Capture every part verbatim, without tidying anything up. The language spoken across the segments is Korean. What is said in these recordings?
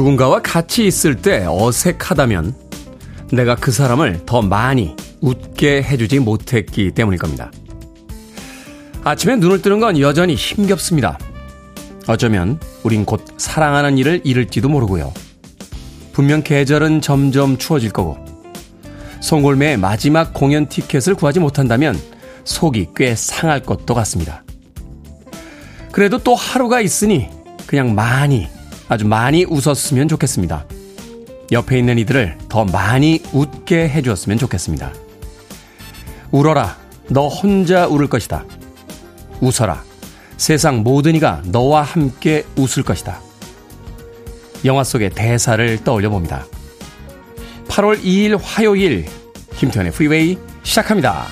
누군가와 같이 있을 때 어색하다면 내가 그 사람을 더 많이 웃게 해주지 못했기 때문일 겁니다. 아침에 눈을 뜨는 건 여전히 힘겹습니다. 어쩌면 우린 곧 사랑하는 일을 잃을지도 모르고요. 분명 계절은 점점 추워질 거고 송골매의 마지막 공연 티켓을 구하지 못한다면 속이 꽤 상할 것도 같습니다. 그래도 또 하루가 있으니 그냥 많이, 아주 많이 웃었으면 좋겠습니다. 옆에 있는 이들을 더 많이 웃게 해주었으면 좋겠습니다. 울어라, 너 혼자 울을 것이다. 웃어라, 세상 모든 이가 너와 함께 웃을 것이다. 영화 속의 대사를 떠올려 봅니다. 팔월 이일 화요일 김태현의 프리웨이 시작합니다.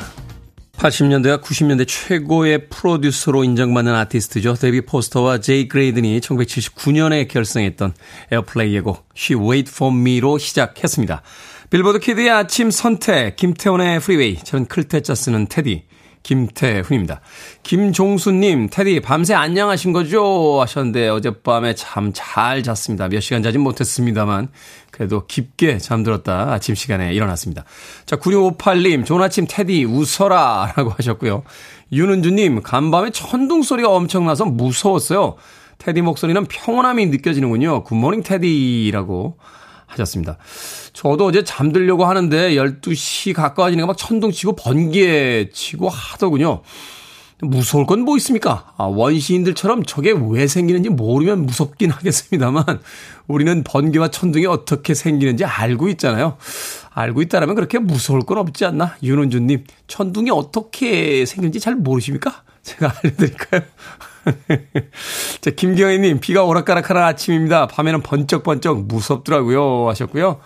팔십 년대와 구십 년대 최고의 프로듀서로 인정받는 아티스트죠. 데이비 포스터와 제이 그레이든이 천구백칠십구 년에 결성했던 에어플레이의 곡 She Wait For Me로 시작했습니다. 빌보드 키드의 아침 선택 김태훈의 프리웨이. 저는 클테짜 쓰는 테디 김태훈입니다. 김종수님, 테디 밤새 안녕하신 거죠? 하셨는데 어젯밤에 잠 잘 잤습니다. 몇 시간 자진 못했습니다만 그래도 깊게 잠들었다 아침 시간에 일어났습니다. 자, 구육오팔 님, 좋은 아침 테디 웃어라 라고 하셨고요. 윤은주님, 간밤에 천둥 소리가 엄청나서 무서웠어요. 테디 목소리는 평온함이 느껴지는군요. 굿모닝 테디라고 하셨습니다. 저도 어제 잠들려고 하는데 열두 시 가까워지니까 막 천둥치고 번개 치고 하더군요. 무서울 건 뭐 있습니까? 아, 원시인들처럼 저게 왜 생기는지 모르면 무섭긴 하겠습니다만 우리는 번개와 천둥이 어떻게 생기는지 알고 있잖아요. 알고 있다라면 그렇게 무서울 건 없지 않나? 윤은주님, 천둥이 어떻게 생기는지 잘 모르십니까? 제가 알려드릴까요? 자, 김경희님, 비가 오락가락하는 아침입니다. 밤에는 번쩍번쩍 무섭더라고요 하셨고요.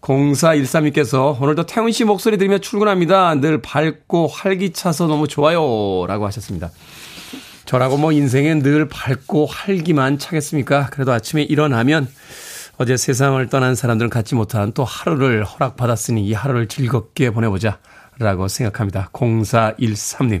공사일삼 님께서 오늘도 태훈 씨 목소리 들으며 출근합니다. 늘 밝고 활기차서 너무 좋아요라고 하셨습니다. 저라고 뭐 인생에 늘 밝고 활기만 차겠습니까? 그래도 아침에 일어나면 어제 세상을 떠난 사람들은 갖지 못한 또 하루를 허락받았으니 이 하루를 즐겁게 보내보자라고 생각합니다. 공사일삼 님.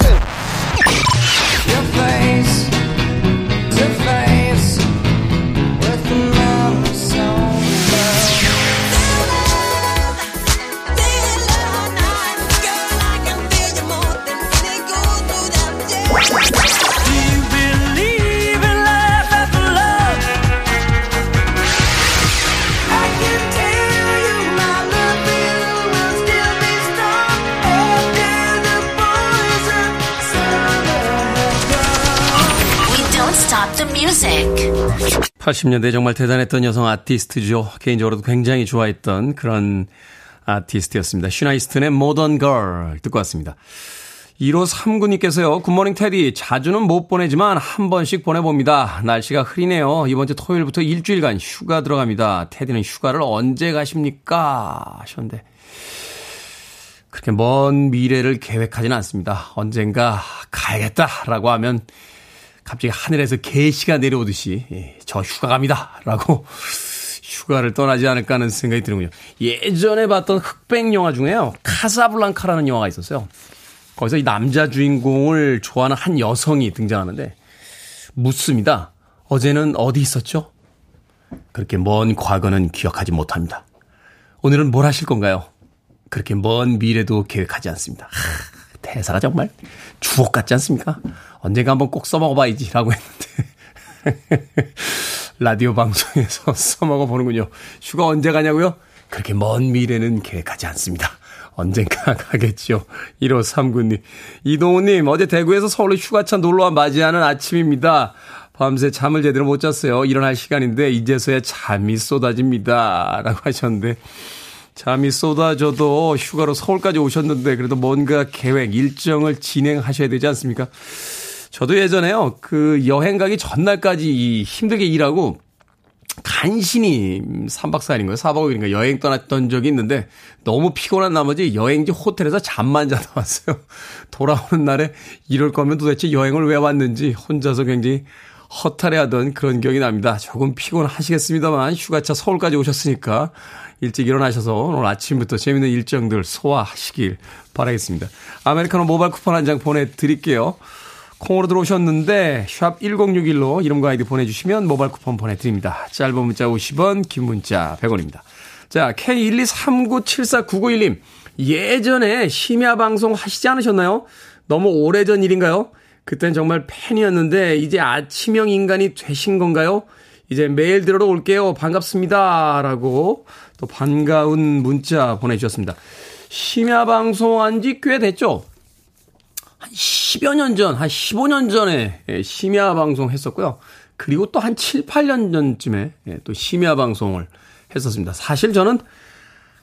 팔십 년대 정말 대단했던 여성 아티스트죠. 개인적으로도 굉장히 좋아했던 그런 아티스트였습니다. 슈나이스튼의 모던 걸 듣고 왔습니다. 일오삼구 님께서요. 굿모닝 테디, 자주는 못 보내지만 한 번씩 보내봅니다. 날씨가 흐리네요. 이번 주 토요일부터 일주일간 휴가 들어갑니다. 테디는 휴가를 언제 가십니까? 하셨는데 그렇게 먼 미래를 계획하지는 않습니다. 언젠가 가야겠다라고 하면 갑자기 하늘에서 개시가 내려오듯이 예, 저 휴가 갑니다 라고 휴가를 떠나지 않을까 하는 생각이 드는군요. 예전에 봤던 흑백 영화 중에요, 카사블랑카라는 영화가 있었어요. 거기서 이 남자 주인공을 좋아하는 한 여성이 등장하는데 묻습니다. 어제는 어디 있었죠? 그렇게 먼 과거는 기억하지 못합니다. 오늘은 뭘 하실 건가요? 그렇게 먼 미래도 계획하지 않습니다. 대사가 정말 주옥 같지 않습니까? 언젠가 한번 꼭 써먹어봐야지 라고 했는데 라디오 방송에서 써먹어보는군요. 휴가 언제 가냐고요? 그렇게 먼 미래는 계획하지 않습니다. 언젠가 가겠죠. 일오삼구 님. 이동우님, 어제 대구에서 서울로 휴가차 놀러와 맞이하는 아침입니다. 밤새 잠을 제대로 못 잤어요. 일어날 시간인데 이제서야 잠이 쏟아집니다 라고 하셨는데, 잠이 쏟아져도 휴가로 서울까지 오셨는데 그래도 뭔가 계획, 일정을 진행하셔야 되지 않습니까? 저도 예전에요, 그 여행 가기 전날까지 힘들게 일하고 간신히 삼박 사일인가요? 사박 오일인가요? 여행 떠났던 적이 있는데 너무 피곤한 나머지 여행지 호텔에서 잠만 자다 왔어요. 돌아오는 날에 이럴 거면 도대체 여행을 왜 왔는지 혼자서 굉장히 허탈해하던 그런 기억이 납니다. 조금 피곤하시겠습니다만 휴가차 서울까지 오셨으니까 일찍 일어나셔서 오늘 아침부터 재미있는 일정들 소화하시길 바라겠습니다. 아메리카노 모바일 쿠폰 한 장 보내드릴게요. 콩으로 들어오셨는데 샵 일공육일로 이름과 아이디 보내주시면 모바일 쿠폰 보내드립니다. 짧은 문자 오십 원, 긴 문자 백 원입니다. 자, 케이 일이삼구칠사구구일님. 예전에 심야 방송 하시지 않으셨나요? 너무 오래전 일인가요? 그땐 정말 팬이었는데 이제 아침형 인간이 되신 건가요? 이제 매일 들으러 올게요. 반갑습니다. 라고 또 반가운 문자 보내주셨습니다. 심야 방송한 지 꽤 됐죠? 한 십여 년 전, 한 십오 년 전에 심야 방송 했었고요. 그리고 또 한 칠, 팔 년 전쯤에 또 심야 방송을 했었습니다. 사실 저는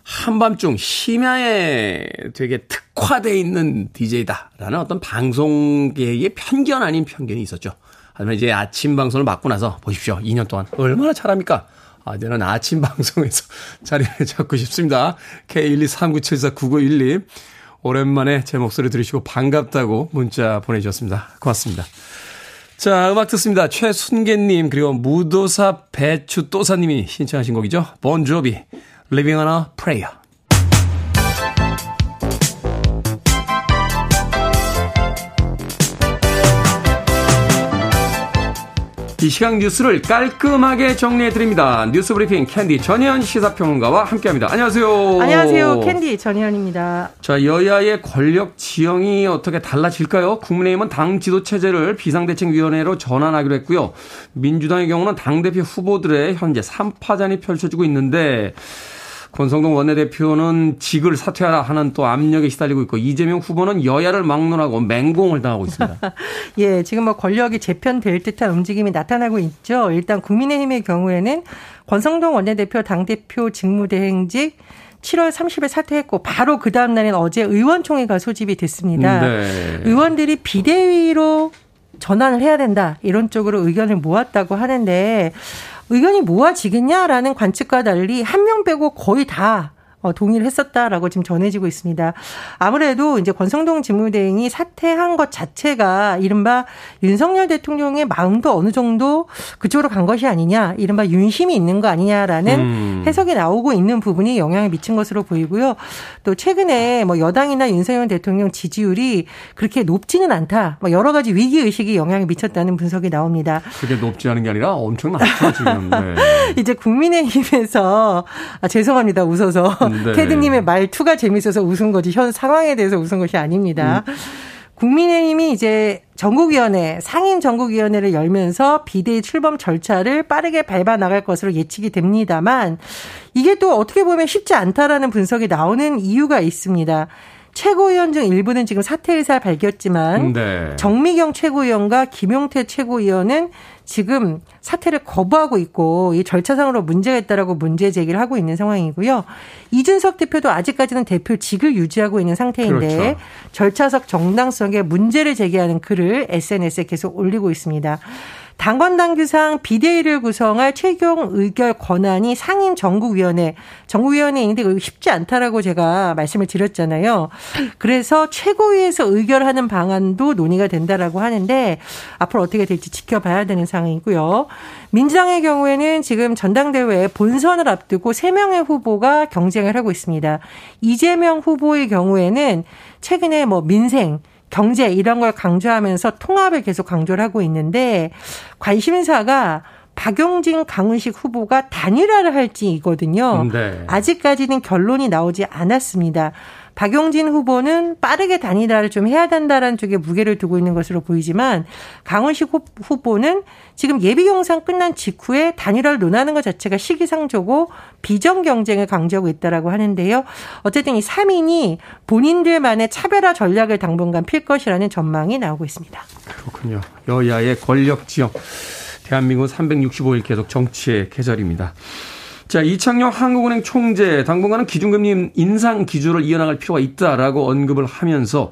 한밤중 심야에 되게 특화되어 있는 디제이다라는 어떤 방송계의 편견 아닌 편견이 있었죠. 하지만 이제 아침 방송을 맡고 나서 보십시오. 이 년 동안 얼마나 잘합니까? 아, 저는 아침 방송에서 자리를 잡고 싶습니다. 케이 일이삼구칠사구구일님. 오랜만에 제 목소리 들으시고 반갑다고 문자 보내주셨습니다. 고맙습니다. 자, 음악 듣습니다. 최순계님 그리고 무도사 배추또사님이 신청하신 곡이죠. Bon Jovi, Living on a Prayer. 이 시각 뉴스를 깔끔하게 정리해드립니다. 뉴스브리핑 캔디 전혜연 시사평론가와 함께합니다. 안녕하세요. 안녕하세요. 캔디 전혜연입니다. 자, 여야의 권력 지형이 어떻게 달라질까요? 국민의힘은 당 지도체제를 비상대책위원회로 전환하기로 했고요. 민주당의 경우는 당대표 후보들의 현재 삼파전이 펼쳐지고 있는데 권성동 원내대표는 직을 사퇴하라 하는 또 압력에 시달리고 있고 이재명 후보는 여야를 막론하고 맹공을 당하고 있습니다. 예, 지금 뭐 권력이 재편될 듯한 움직임이 나타나고 있죠. 일단 국민의힘의 경우에는 권성동 원내대표 당대표 직무대행직 칠월 삼십일 사퇴했고 바로 그 다음 날인 어제 의원총회가 소집이 됐습니다. 네. 의원들이 비대위로 전환을 해야 된다 이런 쪽으로 의견을 모았다고 하는데 의견이 모아지겠냐라는 관측과 달리 한 명 빼고 거의 다 동의를 했었다라고 지금 전해지고 있습니다. 아무래도 이제 권성동 직무대행이 사퇴한 것 자체가 이른바 윤석열 대통령의 마음도 어느 정도 그쪽으로 간 것이 아니냐, 이른바 윤심이 있는 거 아니냐라는 음. 해석이 나오고 있는 부분이 영향을 미친 것으로 보이고요. 또 최근에 뭐 여당이나 윤석열 대통령 지지율이 그렇게 높지는 않다, 뭐 여러 가지 위기 의식이 영향을 미쳤다는 분석이 나옵니다. 그게 높지 않은 게 아니라 엄청 낮죠 지금. 네. 이제 국민의힘에서 아, 죄송합니다 웃어서. 네. 캐드님의 말투가 재밌어서 웃은 거지 현 상황에 대해서 웃은 것이 아닙니다. 음. 국민의힘이 이제 전국위원회, 상임 전국위원회를 열면서 비대위 출범 절차를 빠르게 밟아 나갈 것으로 예측이 됩니다만 이게 또 어떻게 보면 쉽지 않다라는 분석이 나오는 이유가 있습니다. 최고위원 중 일부는 지금 사퇴 의사 밝혔지만 네. 정미경 최고위원과 김용태 최고위원은 지금 사퇴를 거부하고 있고 이 절차상으로 문제가 있다라고 문제 제기를 하고 있는 상황이고요. 이준석 대표도 아직까지는 대표직을 유지하고 있는 상태인데 그렇죠. 절차적 정당성에 문제를 제기하는 글을 에스엔에스에 계속 올리고 있습니다. 당권당규상 비대위를 구성할 최종 의결 권한이 상임 전국위원회, 전국위원회인데 쉽지 않다라고 제가 말씀을 드렸잖아요. 그래서 최고위에서 의결하는 방안도 논의가 된다라고 하는데 앞으로 어떻게 될지 지켜봐야 되는 상황이고요. 민주당의 경우에는 지금 전당대회 본선을 앞두고 세 명의 후보가 경쟁을 하고 있습니다. 이재명 후보의 경우에는 최근에 뭐 민생, 경제 이런 걸 강조하면서 통합을 계속 강조를 하고 있는데 관심사가 박용진, 강은식 후보가 단일화를 할지이거든요. 네. 아직까지는 결론이 나오지 않았습니다. 박용진 후보는 빠르게 단일화를 좀 해야 된다라는 쪽에 무게를 두고 있는 것으로 보이지만 강은식 후보는 지금 예비 경선 끝난 직후에 단일화를 논하는 것 자체가 시기상조고 비정 경쟁을 강조하고 있다라고 하는데요. 어쨌든 이 삼 인이 본인들만의 차별화 전략을 당분간 필 것이라는 전망이 나오고 있습니다. 그렇군요. 여야의 권력 지형. 대한민국은 삼백육십오 일 계속 정치의 계절입니다. 자, 이창용 한국은행 총재 당분간은 기준금리 인상 기조를 이어나갈 필요가 있다라고 언급을 하면서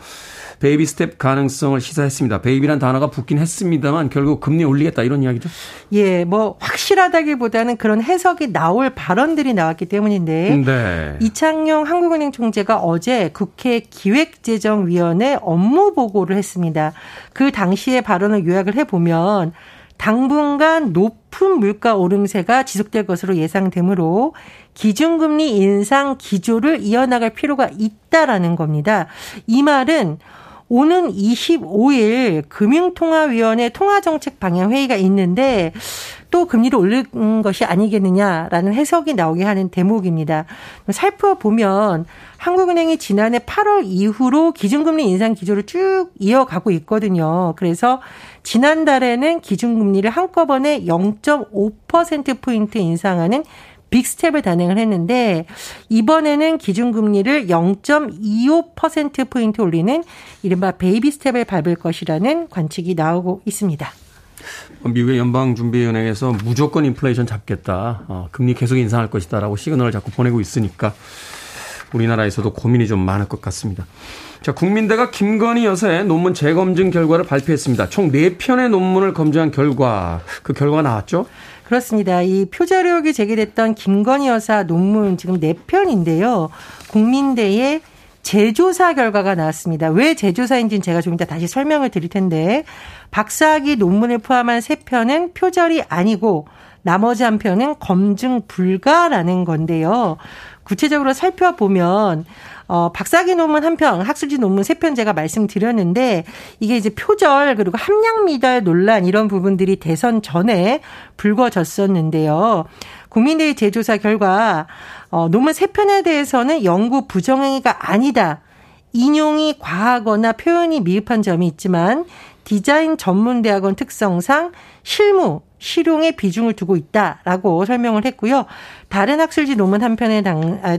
베이비 스텝 가능성을 시사했습니다. 베이비란 단어가 붙긴 했습니다만 결국 금리 올리겠다 이런 이야기죠? 예, 뭐 확실하다기보다는 그런 해석이 나올 발언들이 나왔기 때문인데 네. 이창용 한국은행 총재가 어제 국회 기획재정위원회 업무 보고를 했습니다. 그 당시의 발언을 요약을 해보면 당분간 높은 물가 오름세가 지속될 것으로 예상되므로 기준금리 인상 기조를 이어나갈 필요가 있다라는 겁니다. 이 말은 오는 이십오일 금융통화위원회 통화정책 방향회의가 있는데 또 금리를 올린 것이 아니겠느냐라는 해석이 나오게 하는 대목입니다. 살펴보면 한국은행이 지난해 팔월 이후로 기준금리 인상 기조를 쭉 이어가고 있거든요. 그래서 지난달에는 기준금리를 한꺼번에 영점오 퍼센트포인트 인상하는 빅스텝을 단행을 했는데 이번에는 기준금리를 영점이오 퍼센트포인트 올리는 이른바 베이비 스텝을 밟을 것이라는 관측이 나오고 있습니다. 미국의 연방준비은행에서 무조건 인플레이션 잡겠다, 어, 금리 계속 인상할 것이다라고 시그널을 자꾸 보내고 있으니까 우리나라에서도 고민이 좀 많을 것 같습니다. 자, 국민대가 김건희 여사의 논문 재검증 결과를 발표했습니다. 총 네 편의 논문을 검증한 결과, 그 결과가 나왔죠? 그렇습니다. 이 표절 의혹이 제기됐던 김건희 여사 논문 지금 네 편인데요. 국민대의 재조사 결과가 나왔습니다. 왜 재조사인지는 제가 좀 이따 다시 설명을 드릴 텐데 박사학위 논문을 포함한 세 편은 표절이 아니고 나머지 한 편은 검증 불가라는 건데요. 구체적으로 살펴보면 어, 박사학위 논문 한 편, 학술지 논문 세 편 제가 말씀드렸는데 이게 이제 표절 그리고 함량 미달 논란 이런 부분들이 대선 전에 불거졌었는데요. 국민대의 재조사 결과 어, 논문 세 편에 대해서는 연구 부정행위가 아니다. 인용이 과하거나 표현이 미흡한 점이 있지만 디자인 전문대학원 특성상 실무, 실용의 비중을 두고 있다라고 설명을 했고요. 다른 학술지 논문 한 편에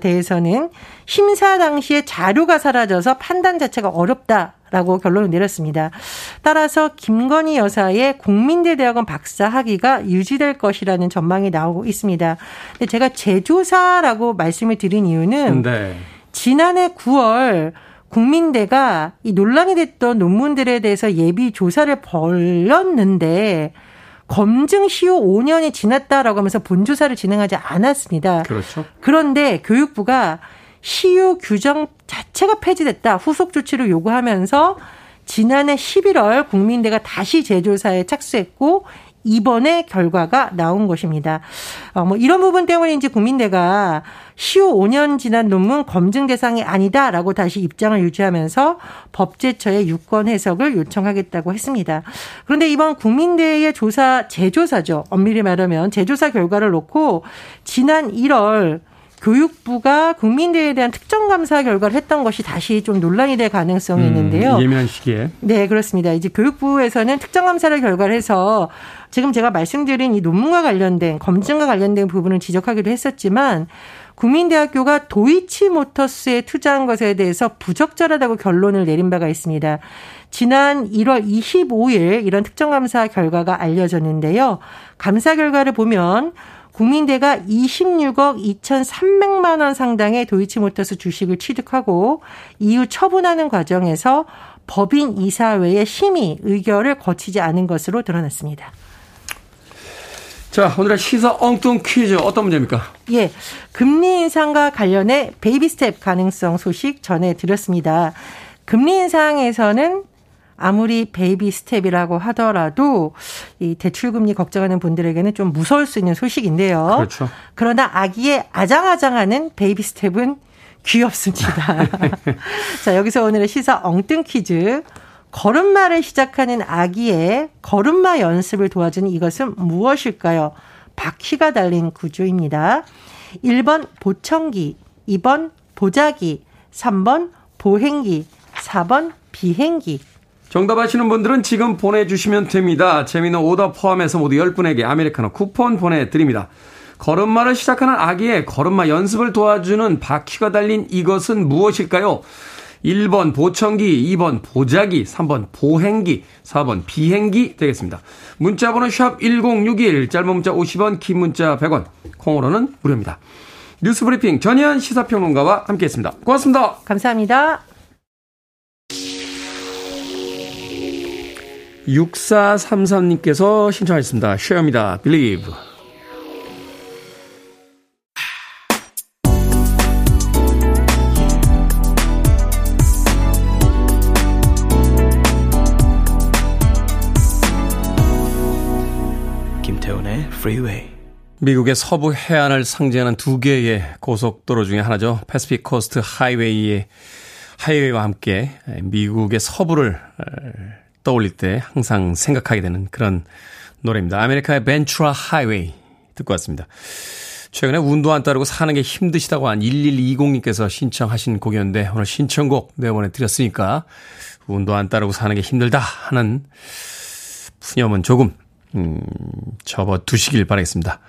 대해서는 심사 당시에 자료가 사라져서 판단 자체가 어렵다라고 결론을 내렸습니다. 따라서 김건희 여사의 국민대 대학원 박사 학위가 유지될 것이라는 전망이 나오고 있습니다. 근데 제가 재조사라고 말씀을 드린 이유는 네. 지난해 구월 국민대가 이 논란이 됐던 논문들에 대해서 예비 조사를 벌였는데 검증 시효 오 년이 지났다라고 하면서 본조사를 진행하지 않았습니다. 그렇죠. 그런데 교육부가 시효 규정 자체가 폐지됐다 후속 조치를 요구하면서 지난해 십일월 국민대가 다시 재조사에 착수했고 이번에 결과가 나온 것입니다. 어, 뭐 이런 부분 때문인지 국민대가 시효 오 년 지난 논문 검증 대상이 아니다라고 다시 입장을 유지하면서 법제처의 유권 해석을 요청하겠다고 했습니다. 그런데 이번 국민대의 조사 재조사죠. 엄밀히 말하면 재조사 결과를 놓고 지난 일월 교육부가 국민대에 대한 특정감사 결과를 했던 것이 다시 좀 논란이 될 가능성이 음, 있는데요. 예민한 시기에. 네, 그렇습니다. 이제 교육부에서는 특정감사를 결과를 해서 지금 제가 말씀드린 이 논문과 관련된 검증과 관련된 부분을 지적하기도 했었지만 국민대학교가 도이치모터스에 투자한 것에 대해서 부적절하다고 결론을 내린 바가 있습니다. 지난 일월 이십오일 이런 특정감사 결과가 알려졌는데요. 감사 결과를 보면 국민대가 이십육억 이천삼백만 원 상당의 도이치모터스 주식을 취득하고 이후 처분하는 과정에서 법인 이사회의 심의 의결을 거치지 않은 것으로 드러났습니다. 자, 오늘의 시사 엉뚱 퀴즈 어떤 문제입니까? 예, 금리 인상과 관련해 베이비 스텝 가능성 소식 전해드렸습니다. 금리 인상에서는 아무리 베이비 스텝이라고 하더라도 이 대출금리 걱정하는 분들에게는 좀 무서울 수 있는 소식인데요. 그렇죠. 그러나 아기의 아장아장하는 베이비 스텝은 귀엽습니다. 자, 여기서 오늘의 시사 엉뚱 퀴즈. 걸음마를 시작하는 아기의 걸음마 연습을 도와주는 이것은 무엇일까요? 바퀴가 달린 구조입니다. 일 번 보청기, 이 번 보자기, 삼 번 보행기, 사 번 비행기. 정답 아시는 분들은 지금 보내주시면 됩니다. 재미있는 오답 포함해서 모두 열 분에게 아메리카노 쿠폰 보내드립니다. 걸음마를 시작하는 아기의 걸음마 연습을 도와주는 바퀴가 달린 이것은 무엇일까요? 일 번 보청기, 이 번 보자기, 삼 번 보행기, 사 번 비행기 되겠습니다. 문자번호 샵 일공육일, 짧은 문자 오십 원, 긴 문자 백 원, 콩으로는 무료입니다. 뉴스브리핑 전현 시사평론가와 함께했습니다. 고맙습니다. 감사합니다. 육사삼삼님께서 신청하셨습니다. 쉐어입니다. Believe. Freeway. 미국의 서부 해안을 상징하는 두 개의 고속도로 중에 하나죠. 패시픽 코스트 하이웨이의 하이웨이와 함께 미국의 서부를 떠올릴 때 항상 생각하게 되는 그런 노래입니다. 아메리카의 벤츄라 하이웨이 듣고 왔습니다. 최근에 운도 안 따르고 사는 게 힘드시다고 한 일일이공님께서 신청하신 곡이었는데 오늘 신청곡 내보내드렸으니까 운도 안 따르고 사는 게 힘들다 하는 푸념은 조금 음, 접어두시길 바라겠습니다.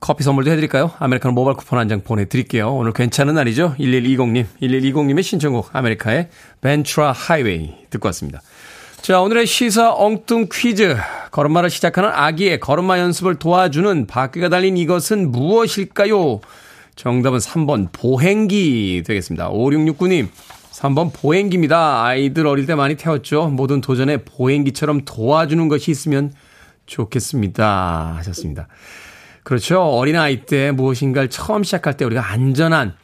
커피 선물도 해드릴까요? 아메리카노 모바일 쿠폰 한 장 보내드릴게요. 오늘 괜찮은 날이죠? 일일이공님. 일일이공님의 신청곡 아메리카의 벤츄라 하이웨이 듣고 왔습니다. 자, 오늘의 시사 엉뚱 퀴즈. 걸음마를 시작하는 아기의 걸음마 연습을 도와주는 바퀴가 달린 이것은 무엇일까요? 정답은 삼 번 보행기 되겠습니다. 오육육구님. 삼 번 보행기입니다. 아이들 어릴 때 많이 태웠죠. 모든 도전에 보행기처럼 도와주는 것이 있으면 좋겠습니다. 하셨습니다. 그렇죠. 어린아이 때 무엇인가를 처음 시작할 때 우리가 안전한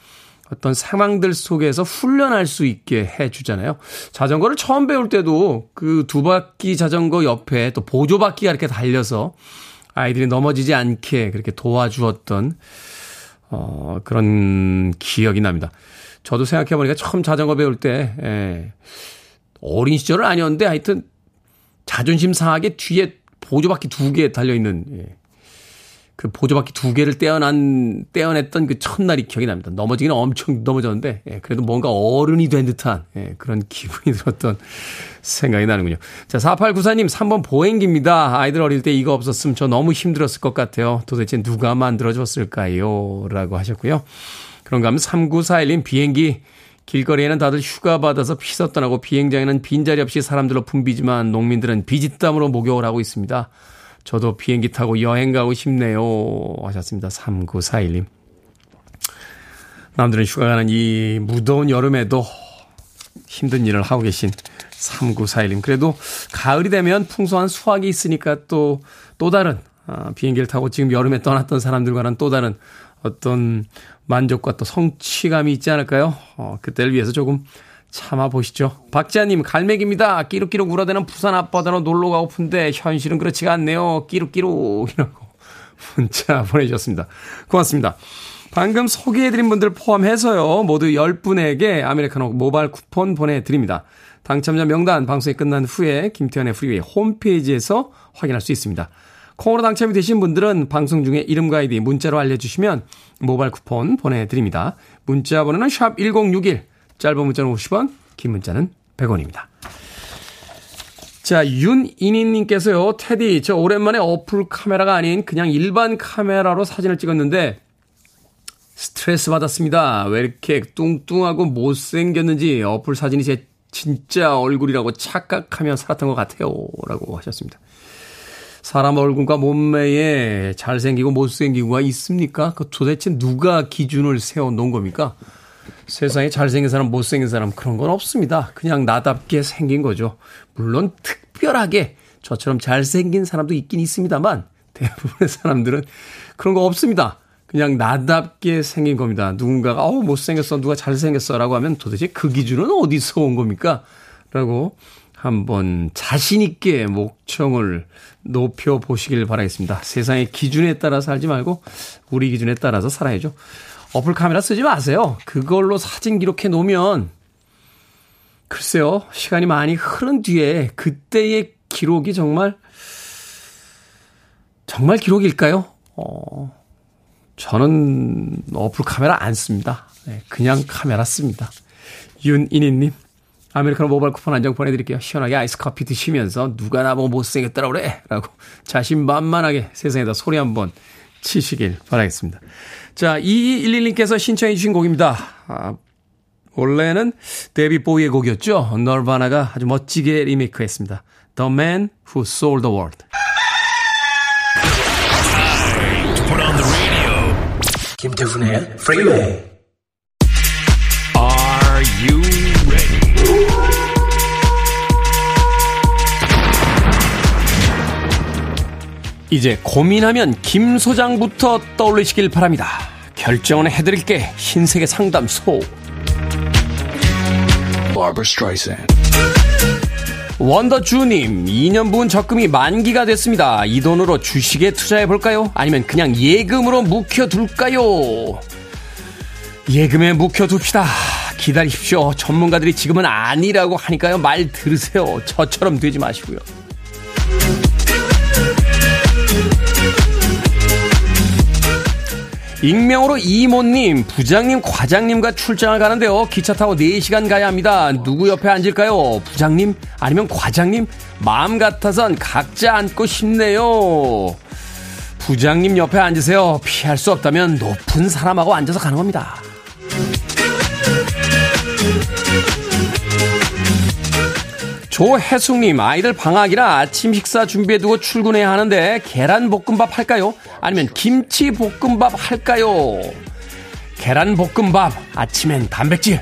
어떤 상황들 속에서 훈련할 수 있게 해주잖아요. 자전거를 처음 배울 때도 그 두 바퀴 자전거 옆에 또 보조바퀴가 이렇게 달려서 아이들이 넘어지지 않게 그렇게 도와주었던 어, 그런 기억이 납니다. 저도 생각해보니까 처음 자전거 배울 때 에, 어린 시절은 아니었는데 하여튼 자존심 상하게 뒤에 보조바퀴 두 개 달려있는 예. 그 보조바퀴 두 개를 떼어난, 떼어냈던 그 첫날이 기억이 납니다. 넘어지기는 엄청 넘어졌는데, 예, 그래도 뭔가 어른이 된 듯한, 예, 그런 기분이 들었던 생각이 나는군요. 자, 사팔구사님, 삼 번 보행기입니다. 아이들 어릴 때 이거 없었으면 저 너무 힘들었을 것 같아요. 도대체 누가 만들어줬을까요? 라고 하셨고요. 그런가 하면 삼구사일님, 비행기. 길거리에는 다들 휴가 받아서 피서 떠나고 비행장에는 빈자리 없이 사람들로 붐비지만 농민들은 비짓땀으로 목욕을 하고 있습니다. 저도 비행기 타고 여행 가고 싶네요. 하셨습니다. 삼구사일님. 남들은 휴가 가는 이 무더운 여름에도 힘든 일을 하고 계신 삼구사일님. 그래도 가을이 되면 풍성한 수확이 있으니까 또, 또 다른, 아, 비행기를 타고 지금 여름에 떠났던 사람들과는 또 다른 어떤 만족과 또 성취감이 있지 않을까요? 어, 그때를 위해서 조금 참아보시죠. 박지아님, 갈매기입니다. 끼룩끼룩 울어대는 부산 앞바다로 놀러 가고픈데 현실은 그렇지가 않네요. 끼룩끼룩이라고 문자 보내주셨습니다. 고맙습니다. 방금 소개해드린 분들 포함해서요. 모두 열 분에게 아메리카노 모바일 쿠폰 보내드립니다. 당첨자 명단 방송이 끝난 후에 김태현의 프리웨이 홈페이지에서 확인할 수 있습니다. 콩으로 당첨이 되신 분들은 방송 중에 이름과 아이디 문자로 알려주시면 모바일 쿠폰 보내드립니다. 문자 번호는 샵 일공육일, 짧은 문자는 오십 원, 긴 문자는 백 원입니다. 자, 윤인희님께서요. 테디, 저 오랜만에 어플 카메라가 아닌 그냥 일반 카메라로 사진을 찍었는데 스트레스 받았습니다. 왜 이렇게 뚱뚱하고 못생겼는지 어플 사진이 제 진짜 얼굴이라고 착각하며 살았던 것 같아요. 라고 하셨습니다. 사람 얼굴과 몸매에 잘생기고 못생기고가 있습니까? 그 도대체 누가 기준을 세워놓은 겁니까? 세상에 잘생긴 사람, 못생긴 사람 그런 건 없습니다. 그냥 나답게 생긴 거죠. 물론 특별하게 저처럼 잘생긴 사람도 있긴 있습니다만 대부분의 사람들은 그런 거 없습니다. 그냥 나답게 생긴 겁니다. 누군가가 어우 못생겼어, 누가 잘생겼어 라고 하면 도대체 그 기준은 어디서 온 겁니까? 라고 한번 자신 있게 목청을 높여보시길 바라겠습니다. 세상의 기준에 따라 살지 말고 우리 기준에 따라서 살아야죠. 어플 카메라 쓰지 마세요. 그걸로 사진 기록해 놓으면 글쎄요. 시간이 많이 흐른 뒤에 그때의 기록이 정말 정말 기록일까요? 어, 저는 어플 카메라 안 씁니다. 그냥 카메라 씁니다. 윤인희님. 아메리카노 모바일 쿠폰 한 장 보내드릴게요. 시원하게 아이스 커피 드시면서 누가 나보고 못생겼더라고 그래 라고 자신만만하게 세상에다 소리 한번 치시길 바라겠습니다. 자, 이이일일님께서 신청해 주신 곡입니다. 아, 원래는 데뷔 보이의 곡이었죠. 널바나가 아주 멋지게 리메이크했습니다. The Man Who Sold the World. 김태훈의 Freeway. Are you ready? 이제 고민하면 김 소장부터 떠올리시길 바랍니다. 결정은 해드릴게. 신세계 상담소. 원더주님, 이 년분 적금이 만기가 됐습니다. 이 돈으로 주식에 투자해볼까요? 아니면 그냥 예금으로 묵혀둘까요? 예금에 묵혀둡시다. 기다리십시오. 전문가들이 지금은 아니라고 하니까요. 말 들으세요. 저처럼 되지 마시고요. 익명으로 이모님, 부장님, 과장님과 출장을 가는데요. 기차 타고 네 시간 가야 합니다. 누구 옆에 앉을까요? 부장님? 아니면 과장님? 마음 같아선 각자 앉고 싶네요. 부장님 옆에 앉으세요. 피할 수 없다면 높은 사람하고 앉아서 가는 겁니다. 조혜숙님, 아이들 방학이라 아침 식사 준비해두고 출근해야 하는데 계란볶음밥 할까요? 아니면 김치볶음밥 할까요? 계란볶음밥, 아침엔 단백질.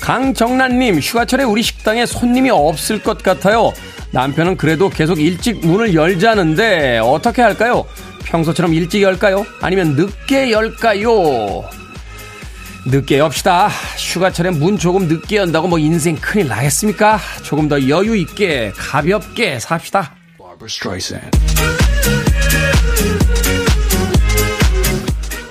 강정란님, 휴가철에 우리 식당에 손님이 없을 것 같아요. 남편은 그래도 계속 일찍 문을 열자는데 어떻게 할까요? 평소처럼 일찍 열까요? 아니면 늦게 열까요? 늦게 엽시다. 휴가철에 문 조금 늦게 연다고 뭐 인생 큰일 나겠습니까? 조금 더 여유 있게 가볍게 삽시다.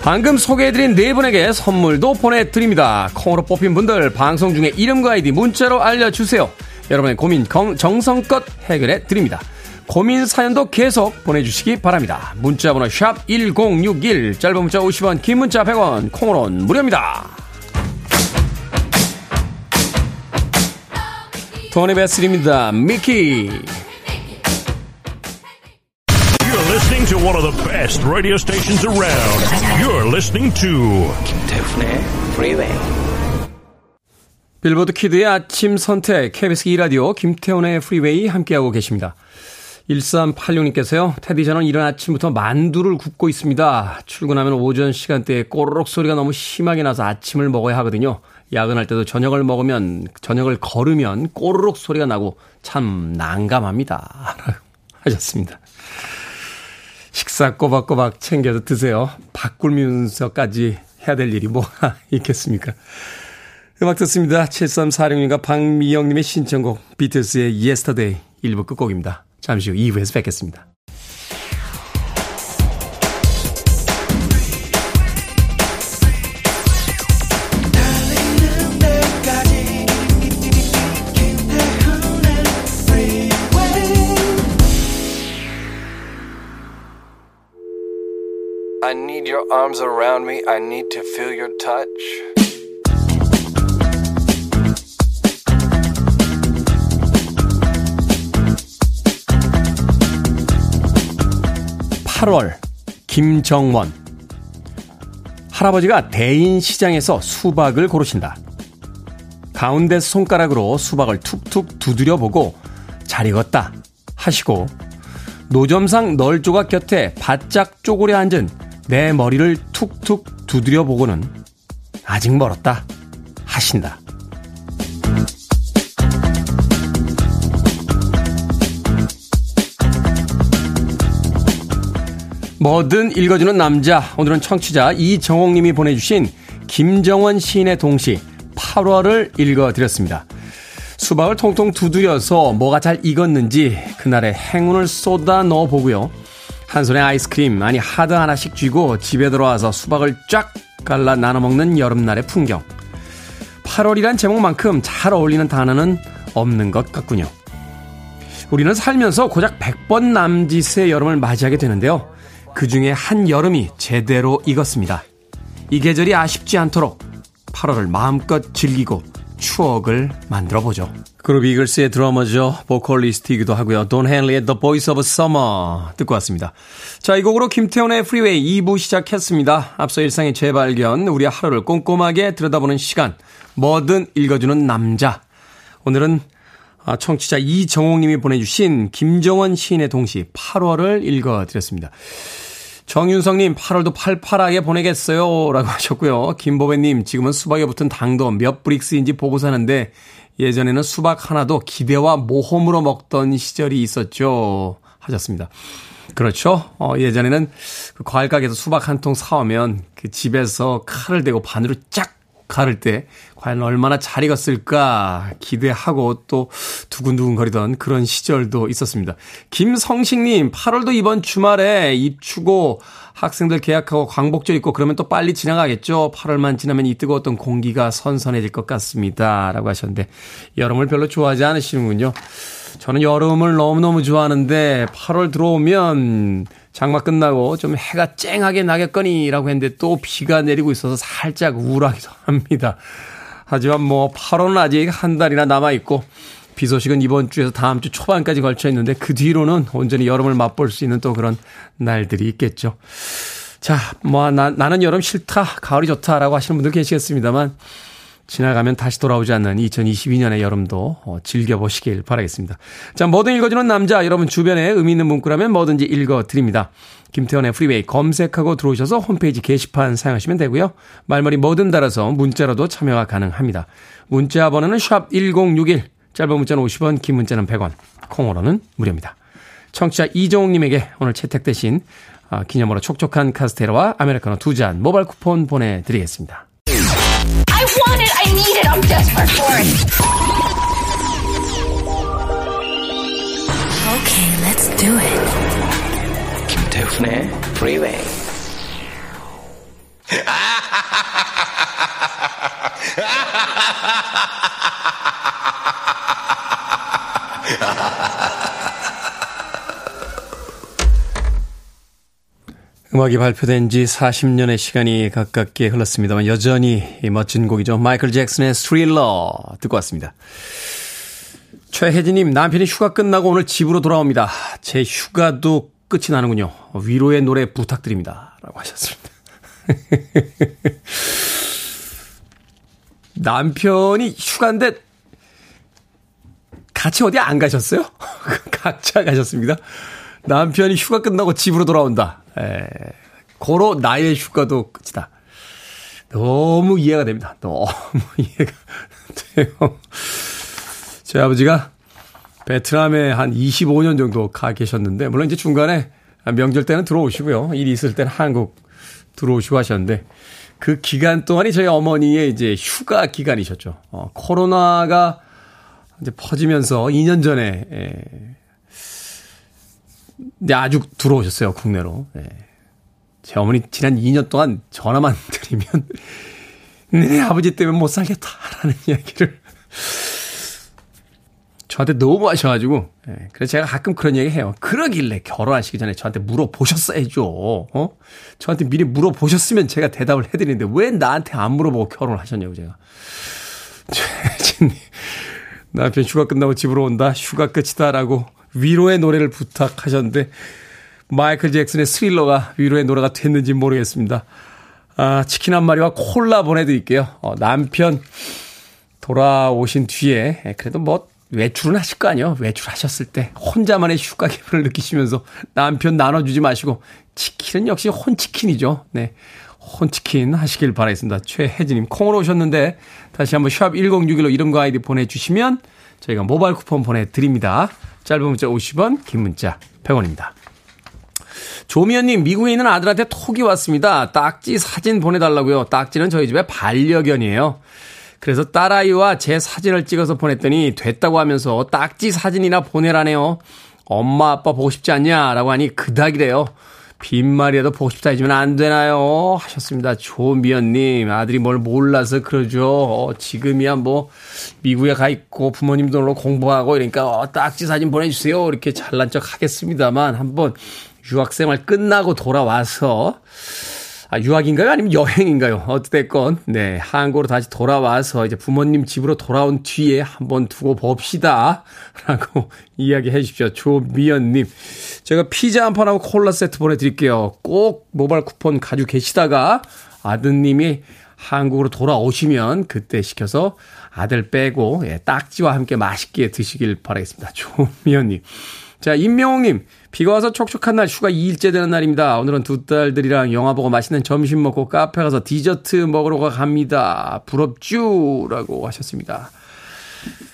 방금 소개해드린 네 분에게 선물도 보내드립니다. 콩으로 뽑힌 분들 방송 중에 이름과 아이디 문자로 알려주세요. 여러분의 고민 정성껏 해결해드립니다. 고민 사연도 계속 보내주시기 바랍니다. 문자번호 샵 천육십일, 짧은 문자 오십 원, 긴 문자 백 원, 콩으로는 무료입니다. 토니 베슬입니다. 미키. You're listening to one of the best radio stations around. You're listening to 김태훈의 Freeway. 빌보드 키드의 아침 선택, 케이비에스 이 라디오 김태훈의 Freeway 함께하고 계십니다. 일삼팔육님께서요. 테디, 저는 이른 아침부터 만두를 굽고 있습니다. 출근하면 오전 시간대에 꼬르륵 소리가 너무 심하게 나서 아침을 먹어야 하거든요. 야근할 때도 저녁을 먹으면, 저녁을 걸으면 꼬르륵 소리가 나고 참 난감합니다. 하셨습니다. 식사 꼬박꼬박 챙겨서 드세요. 바꾸면서까지 해야 될 일이 뭐가 있겠습니까? 음악 듣습니다. 칠삼사육님과 박미영님의 신청곡 비틀스의 예스터데이 일 부 끝곡입니다. 잠시 후 이 부에서 뵙겠습니다. I need your arms around me. I need to feel your touch. 팔월, 김정원. 할아버지가 대인시장에서 수박을 고르신다. 가운데 손가락으로 수박을 툭툭 두드려보고 잘 익었다 하시고 노점상 널 조각 곁에 바짝 쪼그려 앉은 내 머리를 툭툭 두드려보고는 아직 멀었다 하신다. 뭐든 읽어주는 남자, 오늘은 청취자 이정옥님이 보내주신 김정원 시인의 동시 팔월을 읽어드렸습니다. 수박을 통통 두드려서 뭐가 잘 익었는지 그날의 행운을 쏟아 넣어보고요. 한 손에 아이스크림, 아니 하드 하나씩 쥐고 집에 들어와서 수박을 쫙 갈라 나눠먹는 여름날의 풍경. 팔월이란 제목만큼 잘 어울리는 단어는 없는 것 같군요. 우리는 살면서 고작 백 번 남짓의 여름을 맞이하게 되는데요. 그 중에 한 여름이 제대로 익었습니다. 이 계절이 아쉽지 않도록 팔월을 마음껏 즐기고 추억을 만들어보죠. 그룹 이글스의 드러머죠. 보컬리스트이기도 하고요. 돈 헨리의 The Voice of Summer 듣고 왔습니다. 자, 이 곡으로 김태훈의 프리웨이 이 부 시작했습니다. 앞서 일상의 재발견, 우리의 하루를 꼼꼼하게 들여다보는 시간, 뭐든 읽어주는 남자. 오늘은 청취자 이정옥님이 보내주신 김정원 시인의 동시 팔월을 읽어드렸습니다. 정윤성님, 팔월도 팔팔하게 보내겠어요 라고 하셨고요. 김보배님, 지금은 수박에 붙은 당도 몇 브릭스인지 보고 사는데 예전에는 수박 하나도 기대와 모험으로 먹던 시절이 있었죠 하셨습니다. 그렇죠. 어, 예전에는 그 과일 가게에서 수박 한 통 사오면 그 집에서 칼을 대고 반으로 쫙 가를 때 과연 얼마나 잘 익었을까 기대하고 또 두근두근 거리던 그런 시절도 있었습니다. 김성식님, 팔월도 이번 주말에 입추고 학생들 계약하고 광복절 있고 그러면 또 빨리 지나가겠죠. 팔월만 지나면 이 뜨거웠던 공기가 선선해질 것 같습니다. 라고 하셨는데 여름을 별로 좋아하지 않으시는군요. 저는 여름을 너무너무 좋아하는데 팔월 들어오면 장마 끝나고 좀 해가 쨍하게 나겠거니라고 했는데 또 비가 내리고 있어서 살짝 우울하기도 합니다. 하지만 뭐 팔월은 아직 한 달이나 남아있고 비 소식은 이번 주에서 다음 주 초반까지 걸쳐 있는데 그 뒤로는 온전히 여름을 맛볼 수 있는 또 그런 날들이 있겠죠. 자, 뭐 나, 나는 여름 싫다, 가을이 좋다라고 하시는 분들 계시겠습니다만 지나가면 다시 돌아오지 않는 이천이십이 년의 여름도 즐겨보시길 바라겠습니다. 자, 뭐든 읽어주는 남자, 여러분 주변에 의미 있는 문구라면 뭐든지 읽어드립니다. 김태원의 프리웨이 검색하고 들어오셔서 홈페이지 게시판 사용하시면 되고요. 말머리 뭐든 달아서 문자로도 참여가 가능합니다. 문자 번호는 샵 천육십일, 짧은 문자는 오십 원, 긴 문자는 백 원, 콩으로는 무료입니다. 청취자 이정욱님에게 오늘 채택되신 기념으로 촉촉한 카스테라와 아메리카노 두 잔 모바일 쿠폰 보내드리겠습니다. I want it, I need it, I'm desperate for it. Okay, let's do it. 김태훈의 Freeway. 음악이 발표된 지 사십 년의 시간이 가깝게 흘렀습니다만 여전히 멋진 곡이죠. 마이클 잭슨의 스릴러 듣고 왔습니다. 최혜진님, 남편이 휴가 끝나고 오늘 집으로 돌아옵니다. 제 휴가도 끝이 나는군요. 위로의 노래 부탁드립니다. 라고 하셨습니다. 남편이 휴가인데 같이 어디 안 가셨어요? 각자 가셨습니다. 남편이 휴가 끝나고 집으로 돌아온다. 에, 고로 나의 휴가도 끝이다. 너무 이해가 됩니다. 너무 이해가 돼요. 저희 아버지가 베트남에 한 이십오 년 정도 가 계셨는데 물론 이제 중간에 명절 때는 들어오시고요. 일이 있을 때는 한국 들어오시고 하셨는데 그 기간 동안이 저희 어머니의 이제 휴가 기간이셨죠. 어, 코로나가 이제 퍼지면서 이 년 전에 에, 네, 아주 들어오셨어요, 국내로. 네. 제 어머니 지난 이 년 동안 전화만 드리면, 네, 아버지 때문에 못 살겠다라는 이야기를 저한테 너무 하셔가지고, 네. 그래서 제가 가끔 그런 얘기 해요. 그러길래 결혼하시기 전에 저한테 물어보셨어야죠. 어? 저한테 미리 물어보셨으면 제가 대답을 해드리는데, 왜 나한테 안 물어보고 결혼을 하셨냐고, 제가. 남편 휴가 끝나고 집으로 온다, 휴가 끝이다라고. 위로의 노래를 부탁하셨는데 마이클 잭슨의 스릴러가 위로의 노래가 됐는지 모르겠습니다. 아, 치킨 한 마리와 콜라 보내드릴게요. 어, 남편 돌아오신 뒤에 그래도 뭐 외출은 하실 거 아니에요. 외출하셨을 때 혼자만의 휴가 기분을 느끼시면서 남편 나눠주지 마시고 치킨은 역시 혼치킨이죠. 네, 혼치킨 하시길 바라겠습니다. 최혜진님, 콩으로 오셨는데 다시 한번 샵 천육십일로 이름과 아이디 보내주시면 저희가 모바일 쿠폰 보내드립니다. 짧은 문자 오십 원, 긴 문자 백 원입니다. 조미연님, 미국에 있는 아들한테 톡이 왔습니다. 딱지 사진 보내달라고요. 딱지는 저희 집의 반려견이에요. 그래서 딸아이와 제 사진을 찍어서 보냈더니 됐다고 하면서 딱지 사진이나 보내라네요. 엄마 아빠 보고 싶지 않냐라고 하니 그닥이래요. 빈말이라도 보고 싶다 해주면 안 되나요? 하셨습니다. 조미연님, 아들이 뭘 몰라서 그러죠. 어, 지금이야 뭐 미국에 가 있고 부모님 돈으로 공부하고 이러니까 어, 딱지 사진 보내주세요. 이렇게 잘난 척 하겠습니다만 한번 유학생활 끝나고 돌아와서 아, 유학인가요? 아니면 여행인가요? 어쨌건 네, 한국으로 다시 돌아와서 이제 부모님 집으로 돌아온 뒤에 한번 두고 봅시다. 라고 이야기해 주십시오. 조미연님. 제가 피자 한 판하고 콜라 세트 보내드릴게요. 꼭 모바일 쿠폰 가지고 계시다가 아드님이 한국으로 돌아오시면 그때 시켜서 아들 빼고 예, 딱지와 함께 맛있게 드시길 바라겠습니다. 조미연님. 자, 임명웅님. 비가 와서 촉촉한 날 휴가 이 일째 되는 날입니다. 오늘은 두 딸들이랑 영화 보고 맛있는 점심 먹고 카페 가서 디저트 먹으러 갑니다. 부럽쥬? 라고 하셨습니다.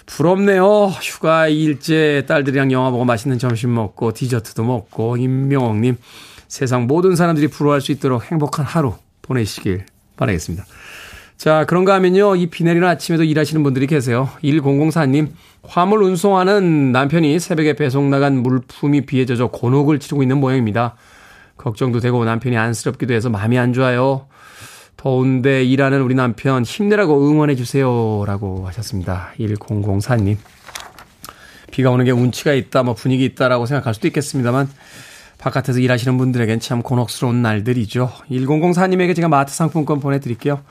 부럽네요. 휴가 이 일째 딸들이랑 영화 보고 맛있는 점심 먹고 디저트도 먹고. 임명옥님, 세상 모든 사람들이 부러워할 수 있도록 행복한 하루 보내시길 바라겠습니다. 자, 그런가 하면요. 이 비 내리는 아침에도 일하시는 분들이 계세요. 천사님, 화물 운송하는 남편이 새벽에 배송 나간 물품이 비에 젖어 곤혹을 치르고 있는 모양입니다. 걱정도 되고 남편이 안쓰럽기도 해서 마음이 안 좋아요. 더운데 일하는 우리 남편 힘내라고 응원해 주세요. 라고 하셨습니다. 천사님. 비가 오는 게 운치가 있다, 뭐 분위기 있다라고 생각할 수도 있겠습니다만 바깥에서 일하시는 분들에겐 참 곤혹스러운 날들이죠. 천사님에게 제가 마트 상품권 보내드릴게요.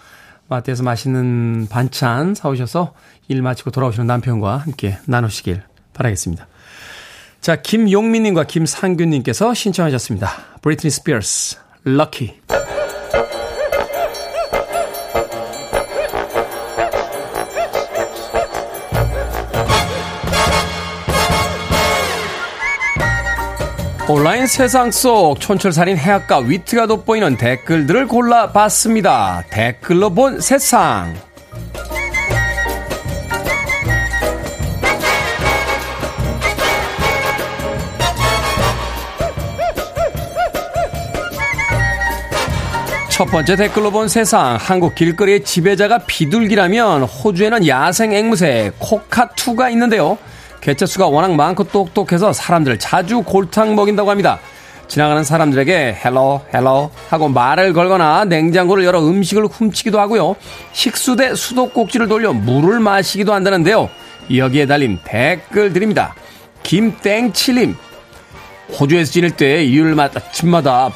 마트에서 맛있는 반찬 사오셔서 일 마치고 돌아오시는 남편과 함께 나누시길 바라겠습니다. 자, 김용민님과 김상균님께서 신청하셨습니다. Britney Spears, Lucky. 온라인 세상 속 촌철살인 해학과 위트가 돋보이는 댓글들을 골라봤습니다. 댓글로 본 세상. 첫 번째 댓글로 본 세상. 한국 길거리의 지배자가 비둘기라면 호주에는 야생 앵무새 코카투가 있는데요. 개체수가 워낙 많고 똑똑해서 사람들을 자주 골탕 먹인다고 합니다. 지나가는 사람들에게 헬로 헬로 하고 말을 걸거나 냉장고를 열어 음식을 훔치기도 하고요. 식수대 수도꼭지를 돌려 물을 마시기도 한다는데요. 여기에 달린 댓글 드립니다. 김땡칠님. 호주에서 지낼 때 이율 아침마다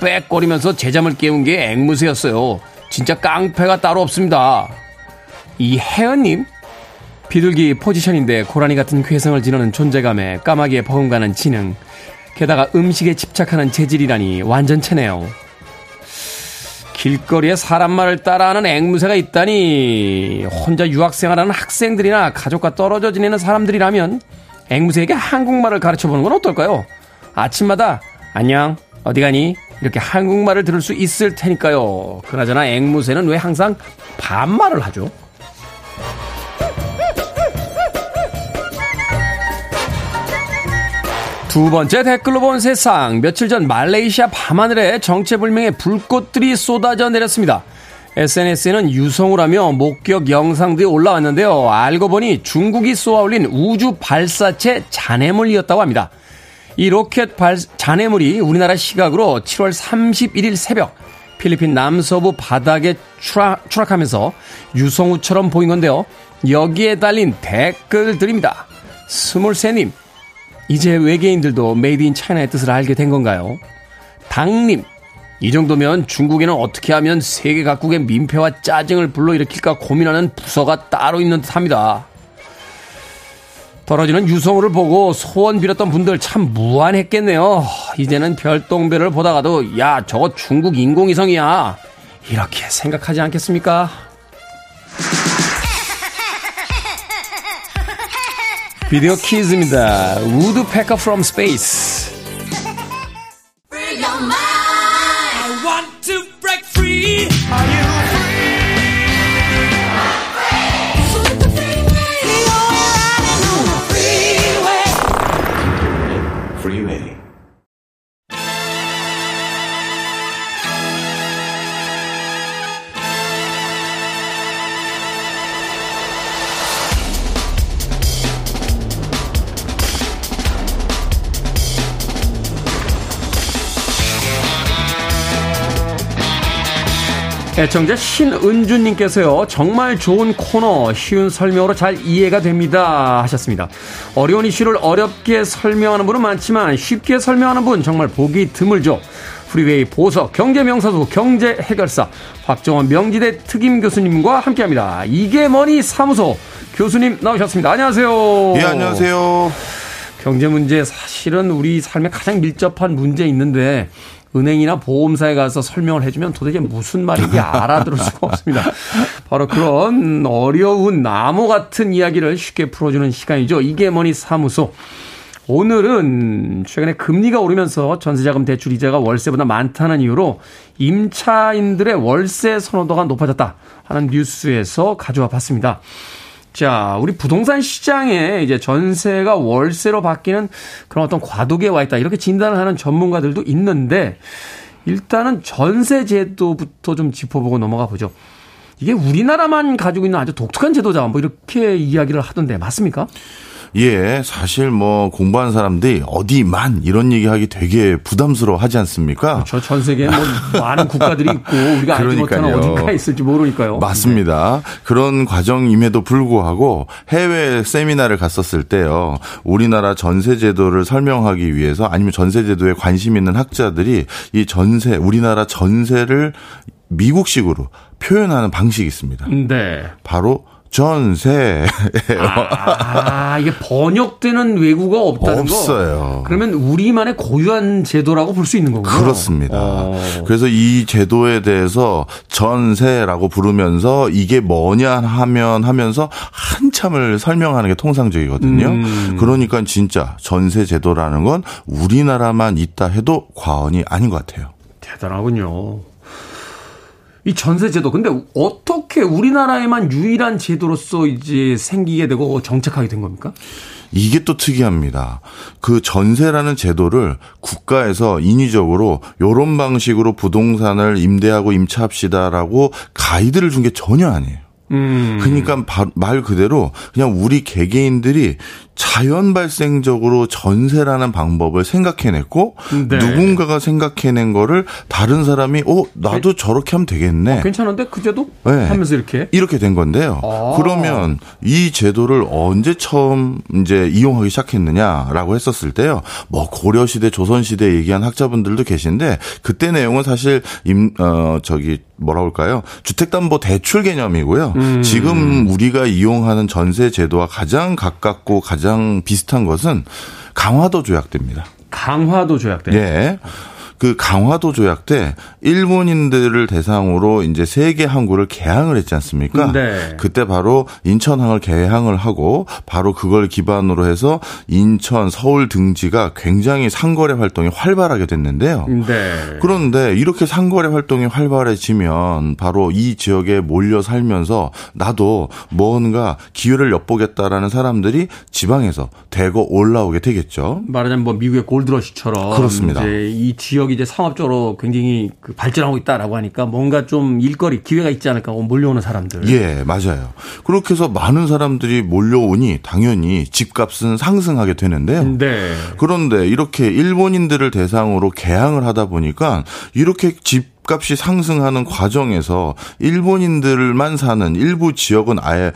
빽빽거리면서 제 잠을 깨운 게 앵무새였어요. 진짜 깡패가 따로 없습니다. 이혜은님. 비둘기 포지션인데 고라니 같은 괴성을 지르는 존재감에 까마귀에 버금가는 지능. 게다가 음식에 집착하는 재질이라니 완전체네요. 길거리에 사람 말을 따라하는 앵무새가 있다니. 혼자 유학생활하는 학생들이나 가족과 떨어져 지내는 사람들이라면 앵무새에게 한국말을 가르쳐보는 건 어떨까요? 아침마다 안녕, 어디 가니? 이렇게 한국말을 들을 수 있을 테니까요. 그나저나 앵무새는 왜 항상 반말을 하죠? 두 번째 댓글로 본 세상. 며칠 전 말레이시아 밤하늘에 정체불명의 불꽃들이 쏟아져 내렸습니다. 에스엔에스에는 유성우라며 목격 영상들이 올라왔는데요. 알고 보니 중국이 쏘아올린 우주 발사체 잔해물이었다고 합니다. 이 로켓 발, 잔해물이 우리나라 시각으로 칠월 삼십일일 새벽 필리핀 남서부 바닥에 추락, 추락하면서 유성우처럼 보인 건데요. 여기에 달린 댓글 드립니다. 스물세님. 이제 외계인들도 메이드 인 차이나의 뜻을 알게 된 건가요? 당님. 이 정도면 중국에는 어떻게 하면 세계 각국의 민폐와 짜증을 불러일으킬까 고민하는 부서가 따로 있는 듯합니다. 떨어지는 유성우를 보고 소원 빌었던 분들 참 무한했겠네요. 이제는 별똥별을 보다가도 야, 저거 중국 인공위성이야, 이렇게 생각하지 않겠습니까? 비디오 키즈입니다. 우드패커 from space. I want to break free. Are you free? I'm free. With the freeway. You're running on the freeway. Freeway. 애청자 신은주님께서요. 정말 좋은 코너, 쉬운 설명으로 잘 이해가 됩니다 하셨습니다. 어려운 이슈를 어렵게 설명하는 분은 많지만 쉽게 설명하는 분 정말 보기 드물죠. 프리웨이 보석, 경제명사수, 경제해결사 박정원 명지대 특임교수님과 함께합니다. 이게 뭐니 사무소 교수님 나오셨습니다. 안녕하세요. 예, 안녕하세요. 경제 문제, 사실은 우리 삶에 가장 밀접한 문제 있는데 은행이나 보험사에 가서 설명을 해주면 도대체 무슨 말인지 알아들을 수가 없습니다. 바로 그런 어려운 나무 같은 이야기를 쉽게 풀어주는 시간이죠. 이게 뭐니 사무소. 오늘은 최근에 금리가 오르면서 전세자금 대출 이자가 월세보다 많다는 이유로 임차인들의 월세 선호도가 높아졌다 하는 뉴스에서 가져와 봤습니다. 자, 우리 부동산 시장에 이제 전세가 월세로 바뀌는 그런 어떤 과도기에 와 있다, 이렇게 진단을 하는 전문가들도 있는데, 일단은 전세 제도부터 좀 짚어보고 넘어가 보죠. 이게 우리나라만 가지고 있는 아주 독특한 제도다 뭐 이렇게 이야기를 하던데 맞습니까? 예, 사실 뭐 공부한 사람들이 어디만 이런 얘기하기 되게 부담스러워하지 않습니까? 그렇죠. 전 세계에 뭐 많은 국가들이 있고 우리가 알지 못하는 어디가 있을지 모르니까요. 맞습니다. 네. 그런 과정임에도 불구하고 해외 세미나를 갔었을 때요, 우리나라 전세 제도를 설명하기 위해서 아니면 전세 제도에 관심 있는 학자들이 이 전세, 우리나라 전세를 미국식으로 표현하는 방식이 있습니다. 네. 바로 전세. 아, 이게 번역되는 외국어가 없다는 없어요. 거? 없어요. 그러면 우리만의 고유한 제도라고 볼 수 있는 거군요. 그렇습니다. 오. 그래서 이 제도에 대해서 전세라고 부르면서 이게 뭐냐 하면 하면서 한참을 설명하는 게 통상적이거든요. 음. 그러니까 진짜 전세 제도라는 건 우리나라만 있다 해도 과언이 아닌 것 같아요. 대단하군요. 이 전세 제도, 근데 어떻게 우리나라에만 유일한 제도로서 이제 생기게 되고 정착하게 된 겁니까? 이게 또 특이합니다. 그 전세라는 제도를 국가에서 인위적으로 이런 방식으로 부동산을 임대하고 임차합시다라고 가이드를 준 게 전혀 아니에요. 음. 그러니까 말 그대로 그냥 우리 개개인들이 자연 발생적으로 전세라는 방법을 생각해냈고 네. 누군가가 생각해낸 거를 다른 사람이 어 나도 저렇게 하면 되겠네. 어, 괜찮은데 그 제도? 네. 하면서 이렇게 이렇게 된 건데요. 아. 그러면 이 제도를 언제 처음 이제 이용하기 시작했느냐라고 했었을 때요. 뭐 고려 시대, 조선 시대 얘기한 학자분들도 계신데 그때 내용은 사실 임, 어 저기 뭐라 할까요? 주택담보대출 개념이고요. 음. 지금 우리가 이용하는 전세 제도와 가장 가깝고 가장 비슷한 것은 강화도 조약대입니다. 강화도 조약대. 예. 그 강화도 조약 때 일본인들을 대상으로 이제 세 개 항구를 개항을 했지 않습니까? 네. 그때 바로 인천항을 개항을 하고 바로 그걸 기반으로 해서 인천, 서울 등지가 굉장히 상거래 활동이 활발하게 됐는데요. 네. 그런데 이렇게 상거래 활동이 활발해지면 바로 이 지역에 몰려 살면서 나도 뭔가 기회를 엿보겠다라는 사람들이 지방에서 대거 올라오게 되겠죠. 말하자면 뭐 미국의 골드러시처럼 그렇습니다. 이제 이 지역 이제 상업적으로 굉장히 그 발전하고 있다라고 하니까 뭔가 좀 일거리 기회가 있지 않을까 하고 몰려오는 사람들. 예, 맞아요. 그렇게 해서 많은 사람들이 몰려오니 당연히 집값은 상승하게 되는데요. 네. 그런데 이렇게 일본인들을 대상으로 개항을 하다 보니까 이렇게 집 값이 상승하는 과정에서 일본인들만 사는 일부 지역은 아예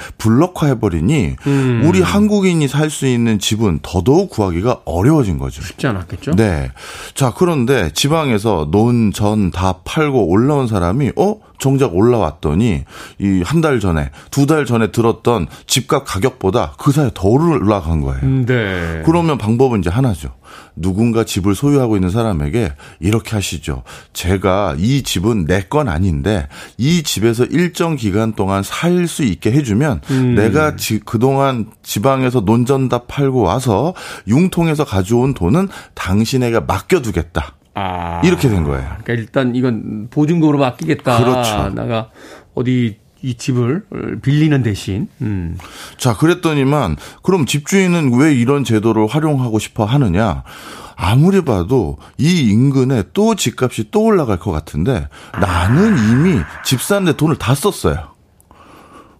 블록화해버리니 음. 우리 한국인이 살 수 있는 집은 더더욱 구하기가 어려워진 거죠. 쉽지 않았겠죠? 네. 자, 그런데 지방에서 논, 전 다 팔고 올라온 사람이 어? 정작 올라왔더니 이 한 달 전에 두 달 전에 들었던 집값 가격보다 그 사이에 더 올라간 거예요. 네. 그러면 방법은 이제 하나죠. 누군가 집을 소유하고 있는 사람에게 이렇게 하시죠. 제가 이 집은 내 건 아닌데 이 집에서 일정 기간 동안 살 수 있게 해주면 음. 내가 지, 그동안 지방에서 논전 다 팔고 와서 융통해서 가져온 돈은 당신에게 맡겨두겠다. 아, 이렇게 된 거예요. 그러니까 일단 이건 보증금으로 맡기겠다. 그렇죠. 내가 어디 이 집을 빌리는 대신. 음. 자, 그랬더니만 그럼 집주인은 왜 이런 제도를 활용하고 싶어 하느냐. 아무리 봐도 이 인근에 또 집값이 또 올라갈 것 같은데 나는 이미 집 사는데 돈을 다 썼어요.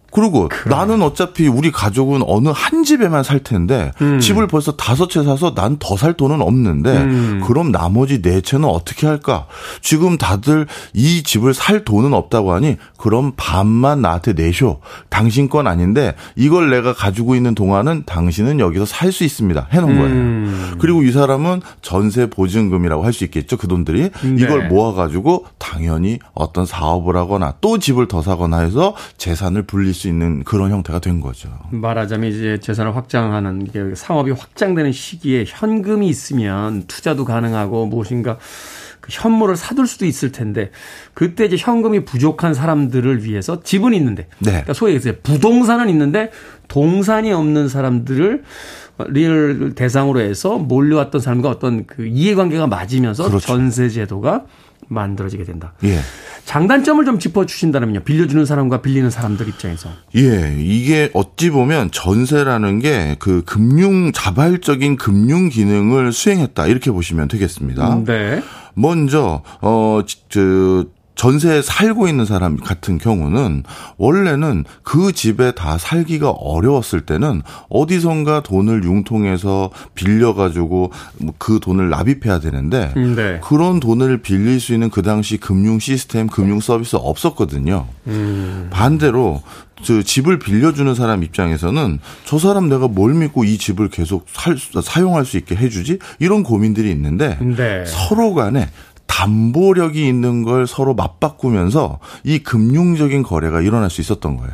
그리고 그래. 나는 어차피 우리 가족은 어느 한 집에만 살 텐데 음. 집을 벌써 다섯 채 사서 난 더 살 돈은 없는데 음. 그럼 나머지 네 채는 어떻게 할까? 지금 다들 이 집을 살 돈은 없다고 하니 그럼 반만 나한테 내쇼. 당신 건 아닌데 이걸 내가 가지고 있는 동안은 당신은 여기서 살 수 있습니다. 해놓은 거예요. 음. 그리고 이 사람은 전세 보증금이라고 할 수 있겠죠. 그 돈들이. 네. 이걸 모아가지고 당연히 어떤 사업을 하거나 또 집을 더 사거나 해서 재산을 불릴 수 있는 그런 형태가 된 거죠. 말하자면 이제 재산을 확장하는 게 상업이 확장되는 시기에 현금이 있으면 투자도 가능하고 무엇인가 그 현물을 사둘 수도 있을 텐데 그때 이제 현금이 부족한 사람들을 위해서 집은 있는데 네. 그러니까 소위 얘기해서 부동산은 있는데 동산이 없는 사람들을 리얼 대상으로 해서 몰려왔던 사람과 어떤 그 이해관계가 맞으면서 그렇죠. 전세 제도가 만들어지게 된다. 예. 장단점을 좀 짚어주신다면요. 빌려주는 사람과 빌리는 사람들 입장에서. 예, 이게 어찌 보면 전세라는 게 그 금융 자발적인 금융 기능을 수행했다 이렇게 보시면 되겠습니다. 네. 먼저 어, 저 전세에 살고 있는 사람 같은 경우는 원래는 그 집에 다 살기가 어려웠을 때는 어디선가 돈을 융통해서 빌려가지고 그 돈을 납입해야 되는데 네. 그런 돈을 빌릴 수 있는 그 당시 금융 시스템, 금융 서비스 없었거든요. 음. 반대로 저 집을 빌려주는 사람 입장에서는 저 사람 내가 뭘 믿고 이 집을 계속 살, 사용할 수 있게 해주지? 이런 고민들이 있는데 네. 서로 간에 담보력이 있는 걸 서로 맞바꾸면서 이 금융적인 거래가 일어날 수 있었던 거예요.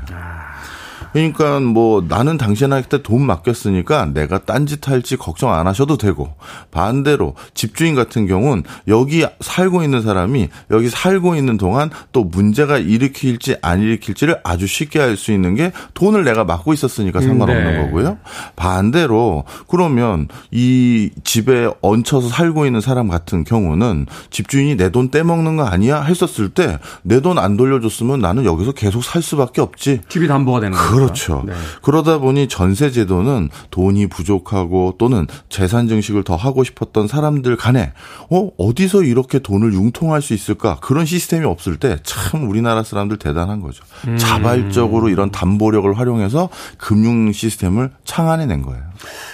그러니까 뭐 나는 당신한테 돈 맡겼으니까 내가 딴짓 할지 걱정 안 하셔도 되고 반대로 집주인 같은 경우는 여기 살고 있는 사람이 여기 살고 있는 동안 또 문제가 일으킬지 안 일으킬지를 아주 쉽게 알 수 있는 게 돈을 내가 맡고 있었으니까 상관없는 네. 거고요. 반대로 그러면 이 집에 얹혀서 살고 있는 사람 같은 경우는 집주인이 내 돈 떼먹는 거 아니야? 했었을 때 내 돈 안 돌려줬으면 나는 여기서 계속 살 수밖에 없지. 집이 담보가 되는 거예요. 그렇죠. 네. 그러다 보니 전세 제도는 돈이 부족하고 또는 재산 증식을 더 하고 싶었던 사람들 간에 어, 어디서 이렇게 돈을 융통할 수 있을까? 그런 시스템이 없을 때 참 우리나라 사람들 대단한 거죠. 음. 자발적으로 이런 담보력을 활용해서 금융 시스템을 창안해낸 거예요.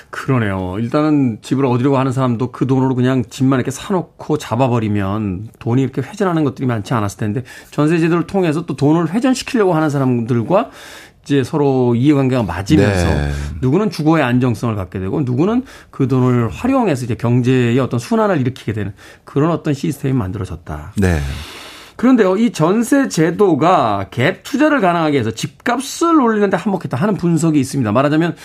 그러네요. 일단은 집을 얻으려고 하는 사람도 그 돈으로 그냥 집만 이렇게 사놓고 잡아버리면 돈이 이렇게 회전하는 것들이 많지 않았을 텐데 전세 제도를 통해서 또 돈을 회전시키려고 하는 사람들과 이제 서로 이해관계가 맞으면서 네. 누구는 주거의 안정성을 갖게 되고 누구는 그 돈을 활용해서 이제 경제의 어떤 순환을 일으키게 되는 그런 어떤 시스템이 만들어졌다. 네. 그런데요, 이 전세 제도가 갭 투자를 가능하게 해서 집값을 올리는데 한몫했다 하는 분석이 있습니다. 말하자면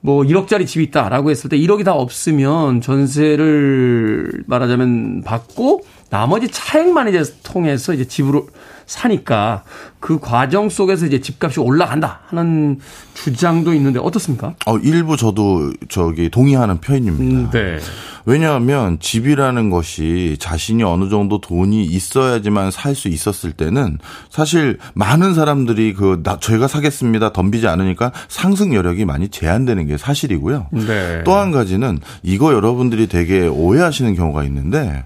뭐 일억짜리 집이 있다라고 했을 때 일억이 다 없으면 전세를 말하자면 받고 나머지 차액만 이제 통해서 이제 집으로 사니까 그 과정 속에서 이제 집값이 올라간다 하는 주장도 있는데 어떻습니까? 어, 일부 저도 저기 동의하는 편입니다. 음, 네. 왜냐하면 집이라는 것이 자신이 어느 정도 돈이 있어야지만 살 수 있었을 때는 사실 많은 사람들이 그 나, 저희가 사겠습니다 덤비지 않으니까 상승 여력이 많이 제한되는 게 사실이고요. 네. 또 한 가지는 이거 여러분들이 되게 오해하시는 경우가 있는데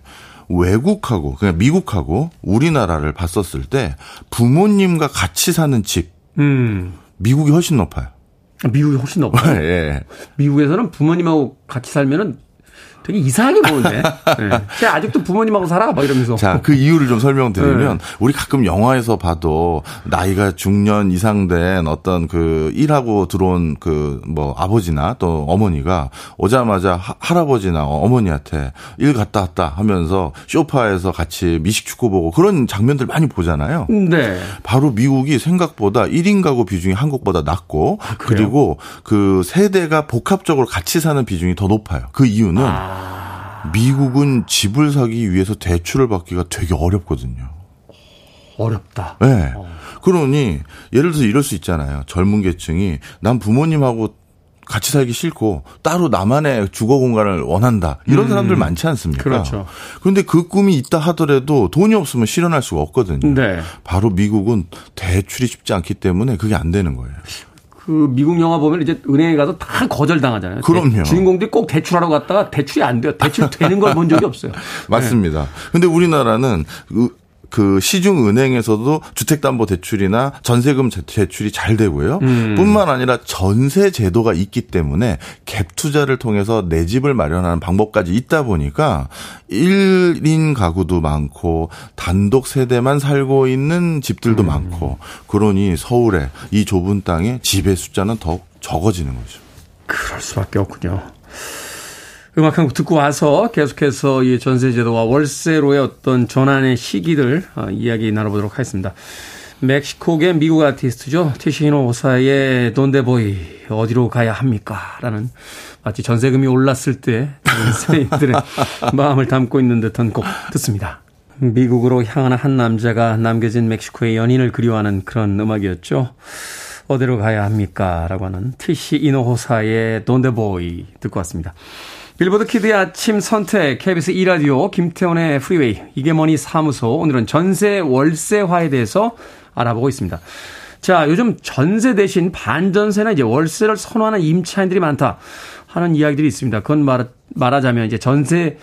외국하고 그냥 미국하고 우리나라를 봤었을 때 부모님과 같이 사는 집 음. 미국이 훨씬 높아요. 미국이 훨씬 높아요. 예. 미국에서는 부모님하고 같이 살면은 되게 이상하게 보는데. 네. 아직도 부모님하고 살아? 막 이러면서. 자, 그 이유를 좀 설명드리면, 네. 우리 가끔 영화에서 봐도, 나이가 중년 이상 된 어떤 그 일하고 들어온 그 뭐 아버지나 또 어머니가 오자마자 하, 할아버지나 어머니한테 일 갔다 왔다 하면서 쇼파에서 같이 미식축구 보고 그런 장면들 많이 보잖아요. 네. 바로 미국이 생각보다 일 인 가구 비중이 한국보다 낮고, 아, 그리고 그 세대가 복합적으로 같이 사는 비중이 더 높아요. 그 이유는, 아. 미국은 집을 사기 위해서 대출을 받기가 되게 어렵거든요. 어렵다. 네. 어. 그러니 예를 들어서 이럴 수 있잖아요. 젊은 계층이 난 부모님하고 같이 살기 싫고 따로 나만의 주거 공간을 원한다. 이런 음. 사람들 많지 않습니까? 그렇죠. 그런데 그 꿈이 있다 하더라도 돈이 없으면 실현할 수가 없거든요. 네. 바로 미국은 대출이 쉽지 않기 때문에 그게 안 되는 거예요. 그 미국 영화 보면 이제 은행에 가서 다 거절당하잖아요. 그럼요. 주인공들이 꼭 대출하러 갔다가 대출이 안 돼요. 대출 되는 걸 본 적이 없어요. 맞습니다. 그런데 네. 우리나라는 그, 그 시중 은행에서도 주택담보대출이나 전세금 대출이 잘 되고요. 음. 뿐만 아니라 전세 제도가 있기 때문에 갭 투자를 통해서 내 집을 마련하는 방법까지 있다 보니까 일 인 가구도 많고 단독 세대만 살고 있는 집들도 음. 많고 그러니 서울의 이 좁은 땅에 집의 숫자는 더욱 적어지는 거죠. 그럴 수밖에 없군요. 음악 한 곡 듣고 와서 계속해서 이 전세제도와 월세로의 어떤 전환의 시기들 이야기 나눠보도록 하겠습니다. 멕시코계 미국 아티스트죠. 티시노 오사의 돈데보이 어디로 가야 합니까? 라는 마치 전세금이 올랐을 때 세인들의 마음을 담고 있는 듯한 곡 듣습니다. 미국으로 향하는 한 남자가 남겨진 멕시코의 연인을 그리워하는 그런 음악이었죠. 어디로 가야 합니까? 라고 하는 티시노 오사의 돈데보이 듣고 왔습니다. 빌보드 키드의 아침 선택, 케이비에스 이 라디오, 김태원의 프리웨이, 이게 뭐니 사무소, 오늘은 전세 월세화에 대해서 알아보고 있습니다. 자, 요즘 전세 대신 반전세나 이제 월세를 선호하는 임차인들이 많다 하는 이야기들이 있습니다. 그건 말, 말하자면 이제 전세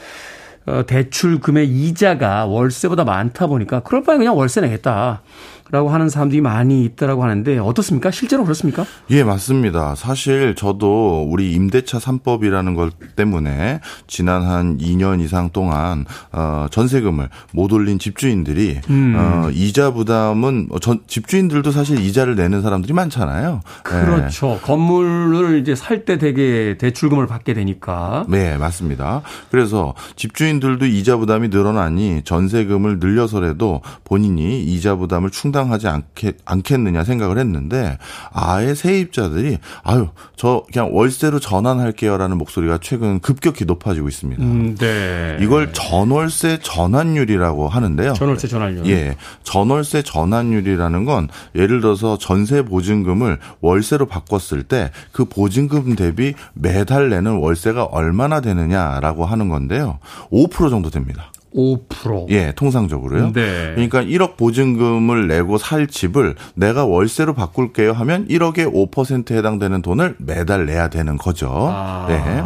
어, 대출금의 이자가 월세보다 많다 보니까 그럴 바에 그냥 월세 내겠다. 라고 하는 사람들이 많이 있다라고 하는데 어떻습니까? 실제로 그렇습니까? 예, 맞습니다. 사실 저도 우리 임대차 삼 법이라는 것 때문에 지난 한 이 년 이상 동안 어, 전세금을 못 올린 집주인들이 음. 어, 이자 부담은 전, 집주인들도 사실 이자를 내는 사람들이 많잖아요. 그렇죠. 예. 건물을 이제 살 때 되게 대출금을 받게 되니까. 네, 맞습니다. 그래서 집주인들도 이자 부담이 늘어나니 전세금을 늘려서라도 본인이 이자 부담을 충당 하지 않겠, 않겠느냐 생각을 했는데 아예 세입자들이 아유 저 그냥 월세로 전환할게요라는 목소리가 최근 급격히 높아지고 있습니다. 음, 네. 이걸 전월세 전환율이라고 하는데요. 전월세 전환율. 예, 전월세 전환율이라는 건 예를 들어서 전세 보증금을 월세로 바꿨을 때 그 보증금 대비 매달 내는 월세가 얼마나 되느냐라고 하는 건데요. 오 퍼센트 정도 됩니다. 오 퍼센트. 예, 통상적으로요. 네. 그러니까 일억 보증금을 내고 살 집을 내가 월세로 바꿀게요 하면 일억의 오 퍼센트에 해당되는 돈을 매달 내야 되는 거죠. 아. 네.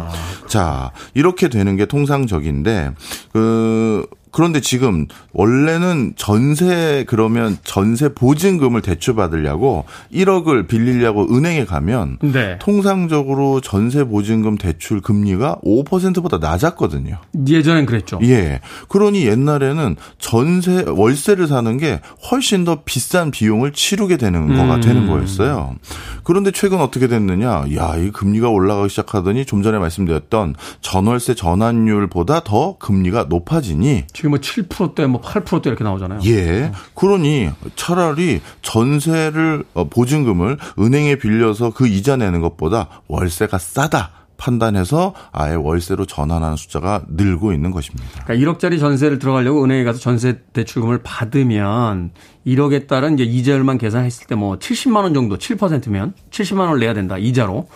자, 이렇게 되는 게 통상적인데 그 그런데 지금 원래는 전세 그러면 전세 보증금을 대출받으려고 일억을 빌리려고 은행에 가면 네. 통상적으로 전세 보증금 대출 금리가 오 퍼센트보다 낮았거든요. 예전엔 그랬죠. 예. 그러니 옛날에는 전세 월세를 사는 게 훨씬 더 비싼 비용을 치르게 되는 음. 거가 되는 거였어요. 그런데 최근 어떻게 됐느냐? 야, 이 금리가 올라가기 시작하더니 좀 전에 말씀드렸던 전월세 전환율보다 더 금리가 높아지니 지금 뭐 칠 퍼센트대, 뭐 팔 퍼센트대 이렇게 나오잖아요. 예. 그러니 차라리 전세를 보증금을 은행에 빌려서 그 이자 내는 것보다 월세가 싸다 판단해서 아예 월세로 전환하는 숫자가 늘고 있는 것입니다. 그러니까 일억짜리 전세를 들어가려고 은행에 가서 전세 대출금을 받으면 일억에 따른 이제 이자율만 계산했을 때 뭐 칠십만 원 정도, 칠 퍼센트면 칠십만 원을 내야 된다 이자로.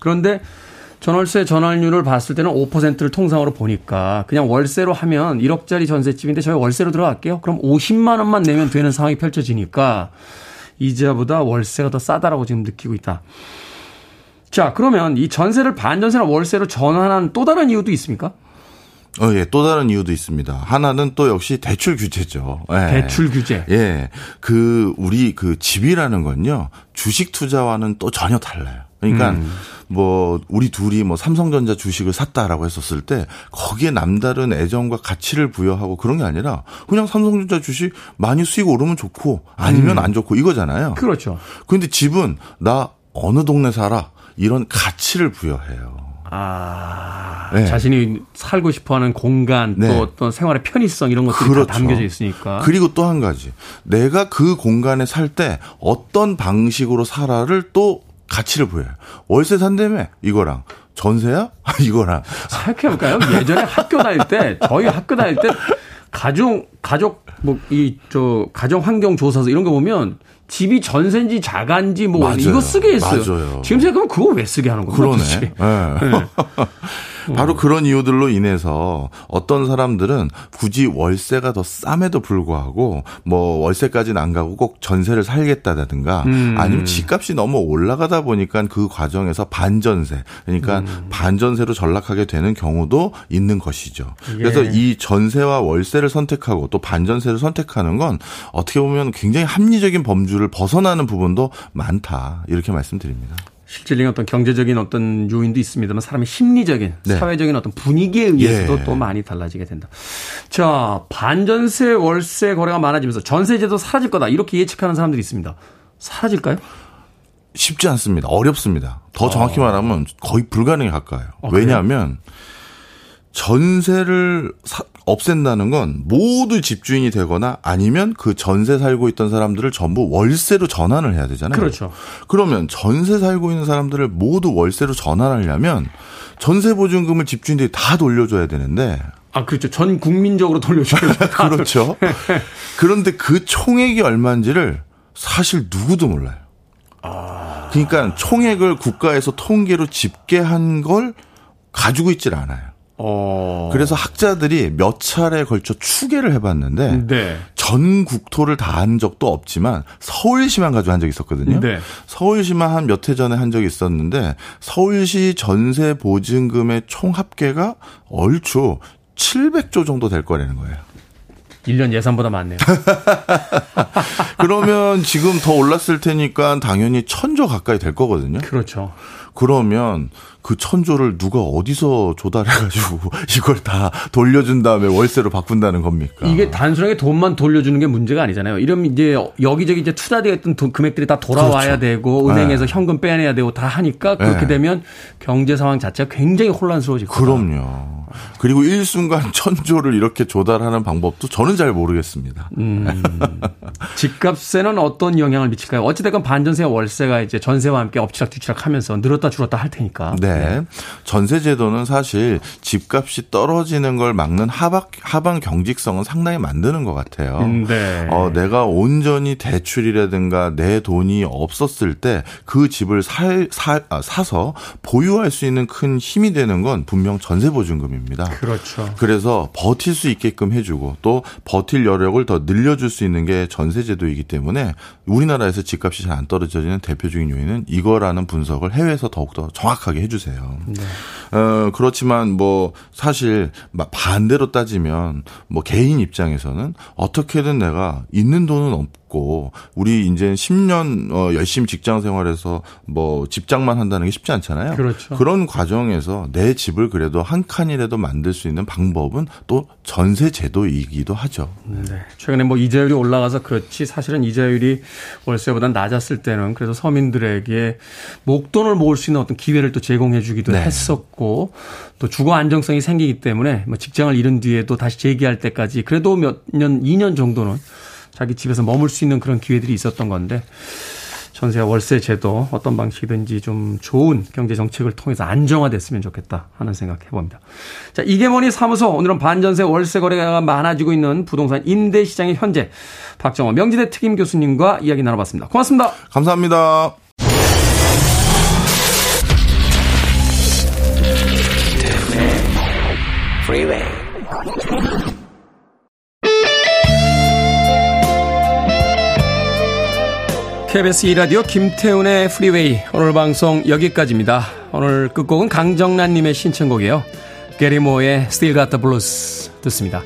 그런데 전월세 전환율을 봤을 때는 오 퍼센트를 통상으로 보니까 그냥 월세로 하면 일억짜리 전셋집인데 저희 월세로 들어갈게요. 그럼 오십만 원만 내면 되는 상황이 펼쳐지니까 이자보다 월세가 더 싸다라고 지금 느끼고 있다. 자, 그러면 이 전세를 반전세나 월세로 전환한 또 다른 이유도 있습니까? 어, 예, 또 다른 이유도 있습니다. 하나는 또 역시 대출 규제죠. 예. 대출 규제. 예. 그, 우리 그 집이라는 건요, 주식 투자와는 또 전혀 달라요. 그러니까, 음. 뭐, 우리 둘이 뭐 삼성전자 주식을 샀다라고 했었을 때, 거기에 남다른 애정과 가치를 부여하고 그런 게 아니라, 그냥 삼성전자 주식 많이 수익 오르면 좋고, 아니면 음. 안 좋고, 이거잖아요. 그렇죠. 그런데 집은, 나 어느 동네 살아? 이런 가치를 부여해요. 아, 네. 자신이 살고 싶어하는 공간, 네. 또 어떤 생활의 편의성 이런 것들이 그렇죠. 다 담겨져 있으니까. 그리고 또 한 가지, 내가 그 공간에 살 때 어떤 방식으로 살아를 또 가치를 보여요. 월세 산다며 이거랑 전세야 이거랑. 생각해볼까요? 예전에 학교 다닐 때 저희 학교 다닐 때 가정 가족 뭐 이 저 가정 환경 조사서 이런 거 보면 집이 전세인지 자가인지 뭐 맞아요. 이거 쓰게 했어요. 맞아요. 지금 생각하면 그거 왜 쓰게 하는 거예요? 그러네. 네. 네. 바로 그런 이유들로 인해서 어떤 사람들은 굳이 월세가 더 쌈에도 불구하고 뭐 월세까지는 안 가고 꼭 전세를 살겠다든가 음. 아니면 집값이 너무 올라가다 보니까 그 과정에서 반전세 그러니까 음. 반전세로 전락하게 되는 경우도 있는 것이죠. 그래서 예. 이 전세와 월세를 선택하고 또 반전세를 선택하는 건 어떻게 보면 굉장히 합리적인 범주를 벗어나는 부분도 많다 이렇게 말씀드립니다. 실질적인 어떤 경제적인 어떤 요인도 있습니다만 사람의 심리적인 네. 사회적인 어떤 분위기에 의해서도 예. 또 많이 달라지게 된다. 자, 반전세 월세 거래가 많아지면서 전세제도 사라질 거다 이렇게 예측하는 사람들이 있습니다. 사라질까요? 쉽지 않습니다. 어렵습니다. 더 정확히 어. 말하면 거의 불가능에 가까워요. 어, 왜냐하면 전세를 사, 없앤다는 건 모두 집주인이 되거나 아니면 그 전세 살고 있던 사람들을 전부 월세로 전환을 해야 되잖아요. 그렇죠. 그러면 전세 살고 있는 사람들을 모두 월세로 전환하려면 전세 보증금을 집주인들이 다 돌려줘야 되는데. 아, 그렇죠. 전 국민적으로 돌려줘야 돼요. 그렇죠. 그런데 그 총액이 얼마인지를 사실 누구도 몰라요. 아. 그러니까 총액을 국가에서 통계로 집계한 걸 가지고 있질 않아요. 어. 그래서 학자들이 몇 차례에 걸쳐 추계를 해봤는데 네. 전 국토를 다 한 적도 없지만 서울시만 가지고 한 적이 있었거든요. 네. 서울시만 한 몇 해 전에 한 적이 있었는데 서울시 전세 보증금의 총 합계가 얼추 칠백조 정도 될 거라는 거예요. 일 년 예산보다 많네요. 그러면 지금 더 올랐을 테니까 당연히 천조 가까이 될 거거든요. 그렇죠. 그러면 그 천조를 누가 어디서 조달해가지고 이걸 다 돌려준 다음에 월세로 바꾼다는 겁니까? 이게 단순하게 돈만 돌려주는 게 문제가 아니잖아요. 이러면 이제 여기저기 이제 투자되어 있던 돈, 금액들이 다 돌아와야 그렇죠. 되고 은행에서 네. 현금 빼내야 되고 다 하니까 그렇게 네. 되면 경제 상황 자체가 굉장히 혼란스러워질 거다. 그럼요. 그리고 일순간 천조를 이렇게 조달하는 방법도 저는 잘 모르겠습니다. 음, 집값세는 어떤 영향을 미칠까요? 어찌됐건 반전세와 월세가 이제 전세와 함께 엎치락뒤치락 하면서 늘었다 줄었다 할 테니까. 네. 네. 전세 제도는 사실 집값이 떨어지는 걸 막는 하방, 하방 경직성은 상당히 만드는 것 같아요. 네. 어, 내가 온전히 대출이라든가 내 돈이 없었을 때 그 집을 살, 사, 아, 사서 보유할 수 있는 큰 힘이 되는 건 분명 전세 보증금입니다. 그렇죠. 그래서 버틸 수 있게끔 해주고 또 버틸 여력을 더 늘려줄 수 있는 게 전세 제도이기 때문에 우리나라에서 집값이 잘 안 떨어지는 대표적인 요인은 이거라는 분석을 해외에서 더욱더 정확하게 해주세요. 네. 어, 그렇지만 뭐 사실 반대로 따지면 뭐 개인 입장에서는 어떻게든 내가 있는 돈은 없고 우리 이제 십 년 어, 열심히 직장 생활해서 뭐 집장만 한다는 게 쉽지 않잖아요. 그렇죠. 그런 과정에서 내 집을 그래도 한 칸이라도 만들 수 있는 방법은 또 전세 제도이기도 하죠. 네. 최근에 뭐 이자율이 올라가서 그렇지 사실은 이자율이 월세보다 낮았을 때는 그래서 서민들에게 목돈을 모을 수 있는 어떤 기회를 또 제공 해주기도 네. 했었고 또 주거 안정성이 생기기 때문에 뭐 직장을 잃은 뒤에도 다시 재기할 때까지 그래도 몇 년, 이 년 정도는 자기 집에서 머물 수 있는 그런 기회들이 있었던 건데 전세와 월세 제도 어떤 방식이든지 좀 좋은 경제 정책을 통해서 안정화됐으면 좋겠다 하는 생각 해봅니다. 자, 이게 뭐니 사무소 오늘은 반전세 월세 거래가 많아지고 있는 부동산 임대 시장의 현재 박정원 명지대 특임 교수님과 이야기 나눠봤습니다. 고맙습니다. 감사합니다. Freeway. 케이비에스 이 라디오 김태훈의 프리웨이 오늘 방송 여기까지입니다. 오늘 끝곡은 강정란님의 신청곡이에요. 게리 모어의 Still Got the Blues 듣습니다.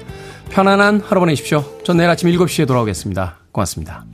편안한 하루 보내십시오. 전 내일 아침 일곱 시에 돌아오겠습니다. 고맙습니다.